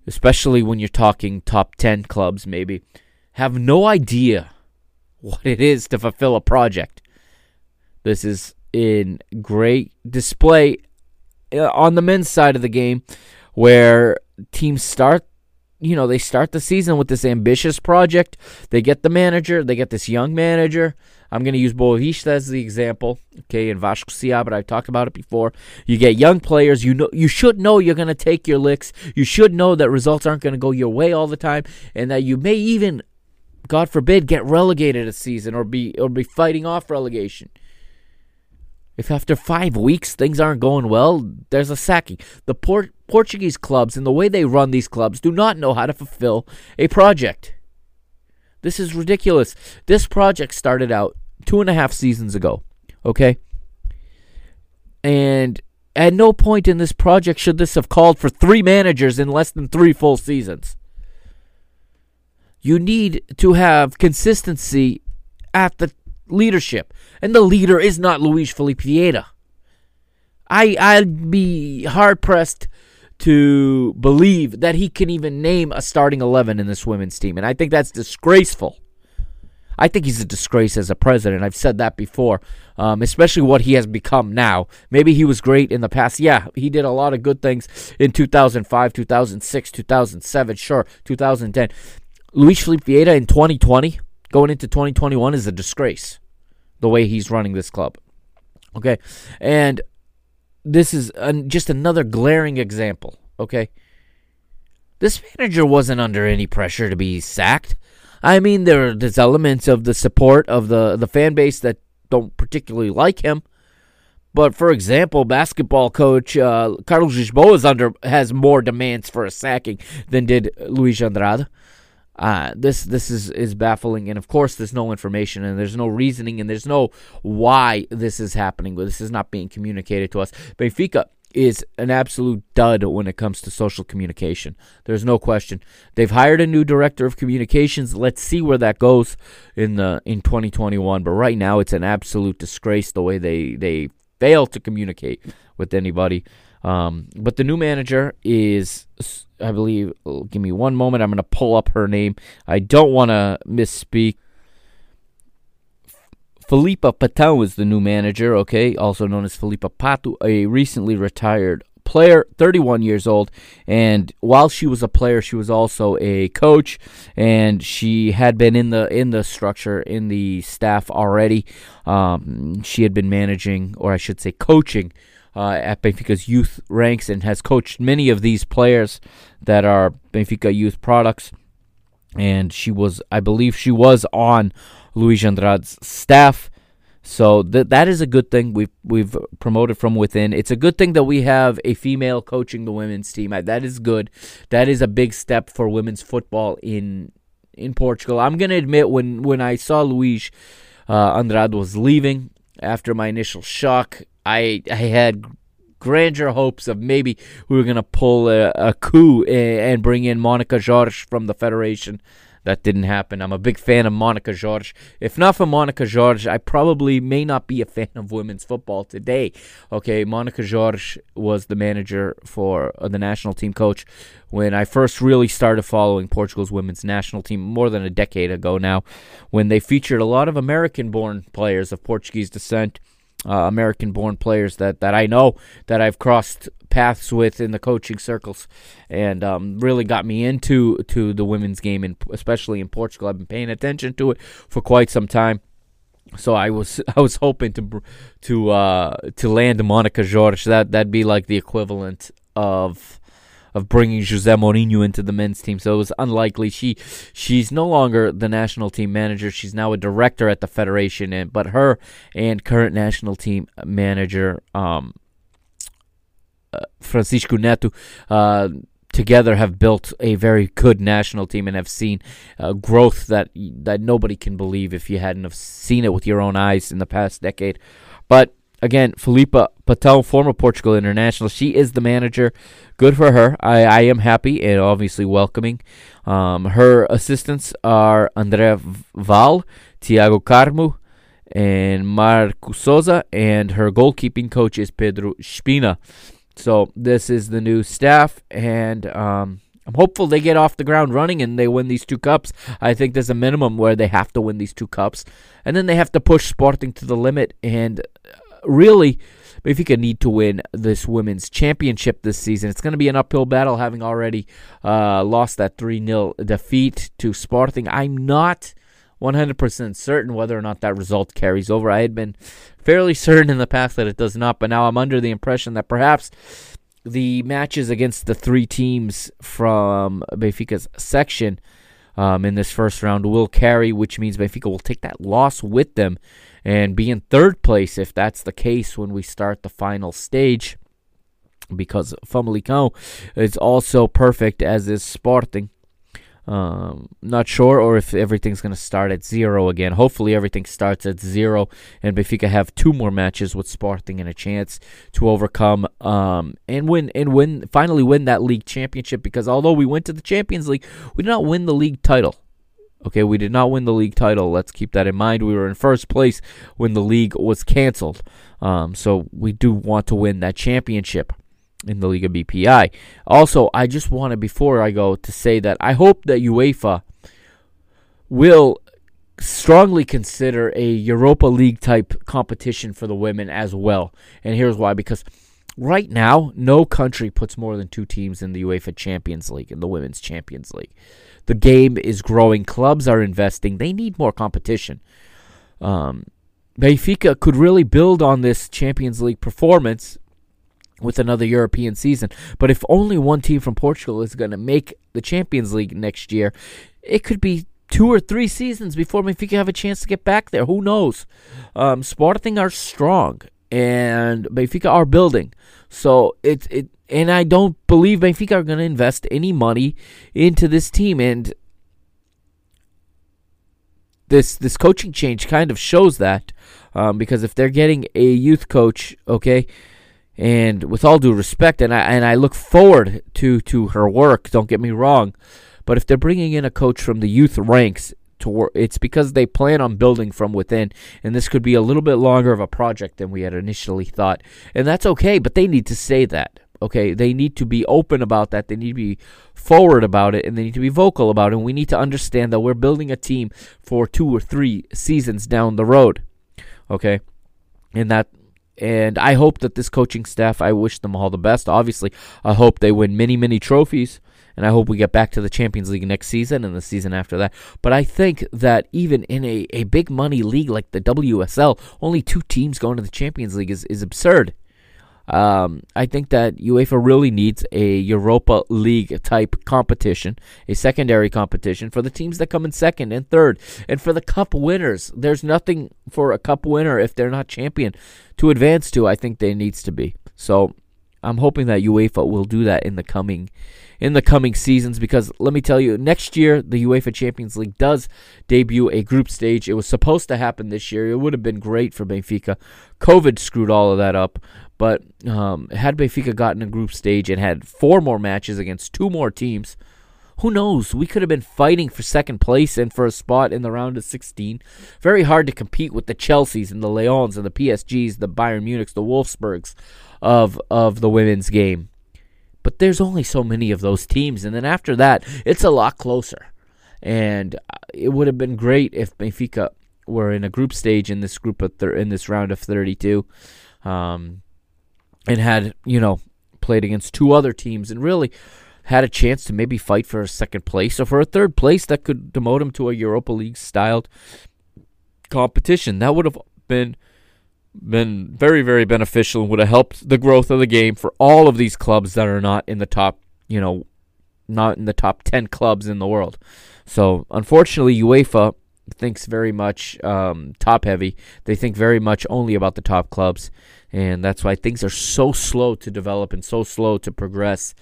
especially when you're talking top ten clubs maybe, have no idea what it is to fulfill a project. This is in great display on the men's side of the game, where teams start You know, they start the season with this ambitious project. They get the manager. They get this young manager. I'm going to use Boavista as the example. Okay, and Vasco Cia, but I've talked about it before. You get young players. You know, you should know you're going to take your licks. You should know that results aren't going to go your way all the time, and that you may even, God forbid, get relegated a season or be or be fighting off relegation. If after five weeks things aren't going well, there's a sacking. The Port. Portuguese clubs and the way they run these clubs do not know how to fulfill a project. This is ridiculous. This project started out two and a half seasons ago, okay? And at no point in this project should this have called for three managers in less than three full seasons. You need to have consistency at the leadership, and the leader is not Luís Filipe Vieira. I, I'd be hard-pressed to believe that he can even name a starting eleven in this women's team. And I think that's disgraceful. I think he's a disgrace as a president. I've said that before, um, especially what he has become now. Maybe he was great in the past. Yeah, he did a lot of good things in two thousand five, two thousand six, two thousand seven, sure, two thousand ten. Luís Filipe Vieira in twenty twenty, going into twenty twenty-one, is a disgrace, the way he's running this club. Okay, and this is an, just another glaring example, okay? This manager wasn't under any pressure to be sacked. I mean, there are these elements of the support of the, the fan base that don't particularly like him. But, for example, basketball coach uh, Carlos Gisboa is under, has more demands for a sacking than did Luis Andrade. Uh, this this is, is baffling, and of course there's no information, and there's no reasoning, and there's no why this is happening. This is not being communicated to us. Benfica is an absolute dud when it comes to social communication. There's no question. They've hired a new director of communications. Let's see where that goes in the in twenty twenty-one, but right now it's an absolute disgrace the way they, they fail to communicate with anybody. Um, but the new manager is, I believe, give me one moment, I'm going to pull up her name. I don't want to misspeak. Filipa Patão is the new manager, okay, also known as Filipa Pato, a recently retired player, thirty-one years old, and while she was a player, she was also a coach, and she had been in the in the structure, in the staff already. Um, she had been managing, or I should say coaching, Uh, at Benfica's youth ranks, and has coached many of these players that are Benfica youth products. And she was, I believe she was on Luis Andrade's staff. So th- that is a good thing. We've, we've promoted from within. It's a good thing that we have a female coaching the women's team. That is good. That is a big step for women's football in in Portugal. I'm going to admit, when, when I saw Luis uh, Andrade was leaving, after my initial shock, I, I had grandeur hopes of maybe we were going to pull a, a coup and bring in Monica Jorge from the Federation. That didn't happen. I'm a big fan of Monica Jorge. If not for Monica Jorge, I probably may not be a fan of women's football today. Okay, Monica Jorge was the manager for uh, the national team coach when I first really started following Portugal's women's national team more than a decade ago now, when they featured a lot of American-born players of Portuguese descent, uh, American-born players that, that I know, that I've crossed paths with in the coaching circles, and um, really got me into to the women's game, and especially in Portugal. I've been paying attention to it for quite some time, so I was I was hoping to to uh, to land Monica Jorge. That that'd be like the equivalent of of bringing Jose Mourinho into the men's team. So it was unlikely. She she's no longer the national team manager. She's now a director at the federation, and but her and current national team manager, Um, Uh, Francisco Neto, uh, together have built a very good national team and have seen uh, growth that that nobody can believe if you hadn't have seen it with your own eyes in the past decade. But again, Filipa Patel, former Portugal international, she is the manager. Good for her. I, I am happy and obviously welcoming. Um, her assistants are André Val, Tiago Carmo, and Marco Souza, and her goalkeeping coach is Pedro Espina. So this is the new staff, and um, I'm hopeful they get off the ground running and they win these two cups. I think there's a minimum where they have to win these two cups, and then they have to push Sporting to the limit. And really, Benfica need to win this women's championship this season. It's going to be an uphill battle, having already uh, lost that three nil defeat to Sporting. I'm not one hundred percent certain whether or not that result carries over. I had been fairly certain in the past that it does not, but now I'm under the impression that perhaps the matches against the three teams from Benfica's section um, in this first round will carry, which means Benfica will take that loss with them and be in third place if that's the case when we start the final stage, because Famalicão is also perfect, as is Sporting. Um, not sure, or if everything's going to start at zero again. Hopefully everything starts at zero, and Benfica have two more matches with Sporting and a chance to overcome um, and win and win finally win that league championship. Because although we went to the Champions League, we did not win the league title. Okay, we did not win the league title. Let's keep that in mind. We were in first place when the league was canceled. Um, so we do want to win that championship in the Liga B P I. Also, I just want to, before I go, to say that I hope that UEFA will strongly consider a Europa League-type competition for the women as well. And here's why. Because right now, no country puts more than two teams in the UEFA Champions League, in the Women's Champions League. The game is growing. Clubs are investing. They need more competition. Um, Benfica could really build on this Champions League performance with another European season. But if only one team from Portugal is going to make the Champions League next year, it could be two or three seasons before Benfica have a chance to get back there. Who knows? Um, Sporting are strong, and Benfica are building. So it it and I don't believe Benfica are going to invest any money into this team. And this this coaching change kind of shows that, um, because if they're getting a youth coach, okay, and with all due respect, and I and I look forward to, to her work, don't get me wrong, but if they're bringing in a coach from the youth ranks, to work, it's because they plan on building from within, and this could be a little bit longer of a project than we had initially thought. And that's okay, but they need to say that. Okay, they need to be open about that. They need to be forward about it, and they need to be vocal about it. And we need to understand that we're building a team for two or three seasons down the road. Okay, and that... And I hope that this coaching staff, I wish them all the best. Obviously, I hope they win many, many trophies. And I hope we get back to the Champions League next season and the season after that. But I think that even in a, a big money league like the W S L, only two teams going to the Champions League is, is absurd. Um, I think that UEFA really needs a Europa League-type competition, a secondary competition for the teams that come in second and third, and for the cup winners. There's nothing for a cup winner if they're not champion to advance to. I think there needs to be. So I'm hoping that UEFA will do that in the coming in the coming seasons, because let me tell you, next year the UEFA Champions League does debut a group stage. It was supposed to happen this year. It would have been great for Benfica. COVID screwed all of that up, but um, had Benfica gotten a group stage and had four more matches against two more teams, who knows? We could have been fighting for second place and for a spot in the round of sixteen. Very hard to compete with the Chelseas and the Leons and the P S Gs, the Bayern Munichs, the Wolfsburgs of of the women's game. But there's only so many of those teams. And then after that, it's a lot closer. And it would have been great if Benfica were in a group stage in this group of thir- in this round of thirty-two, um, and had, you know, played against two other teams and really had a chance to maybe fight for a second place or for a third place that could demote him to a Europa League-styled competition. That would have been been very, very beneficial and would have helped the growth of the game for all of these clubs that are not in the top, you know, not in the top ten clubs in the world. So, unfortunately, UEFA thinks very much um, top-heavy. They think very much only about the top clubs, and that's why things are so slow to develop and so slow to progress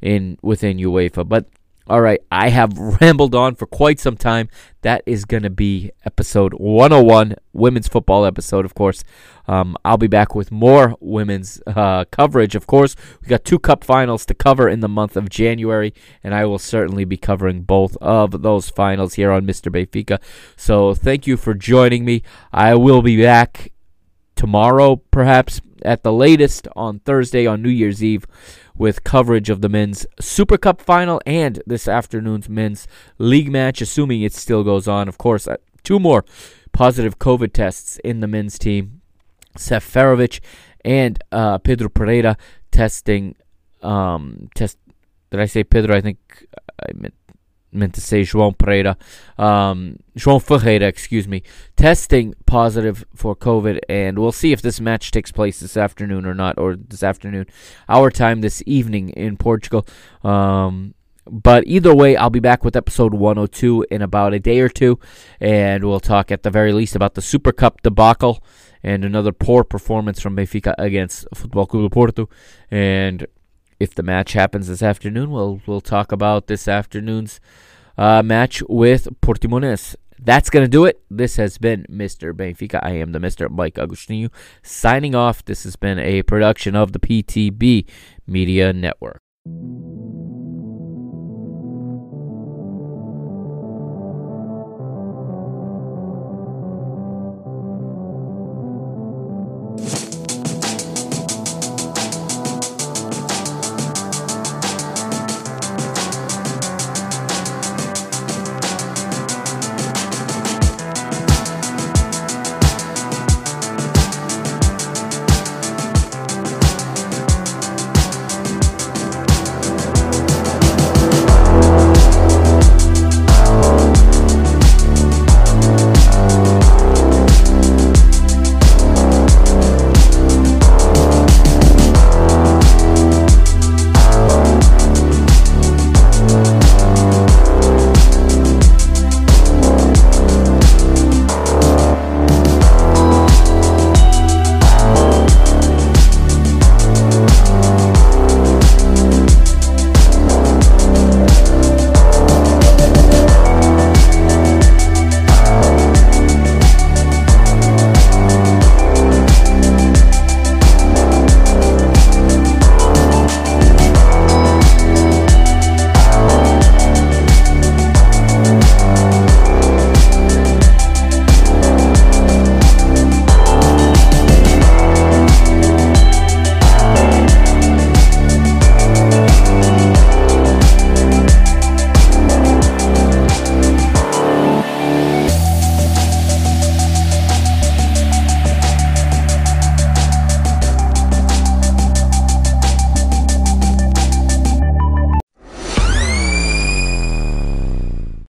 in within UEFA. But, all right, I have rambled on for quite some time. That is going to be episode one oh one, women's football episode, of course. Um, I'll be back with more women's uh, coverage, of course. We got two cup finals to cover in the month of January, and I will certainly be covering both of those finals here on Mister Benfica. So thank you for joining me. I will be back tomorrow, perhaps, at the latest on Thursday on New Year's Eve, with coverage of the men's Super Cup final and this afternoon's men's league match, assuming it still goes on. Of course, two more positive COVID tests in the men's team. Seferovic and uh, Pedro Pereira testing. Um, test. Did I say Pedro? I think I meant, meant to say João Pereira. Um, João Ferreira, excuse me. Testing positive for COVID, and we'll see if this match takes place this afternoon or not, or this afternoon, our time this evening in Portugal. Um, but either way, I'll be back with episode one oh two in about a day or two, and we'll talk at the very least about the Super Cup debacle and another poor performance from Benfica against Futebol Clube do Porto. And if the match happens this afternoon, we'll we'll talk about this afternoon's uh, match with Portimonense. That's going to do it. This has been Mister Benfica. I am the Mister Mike Agostinho signing off. This has been a production of the P T B Media Network.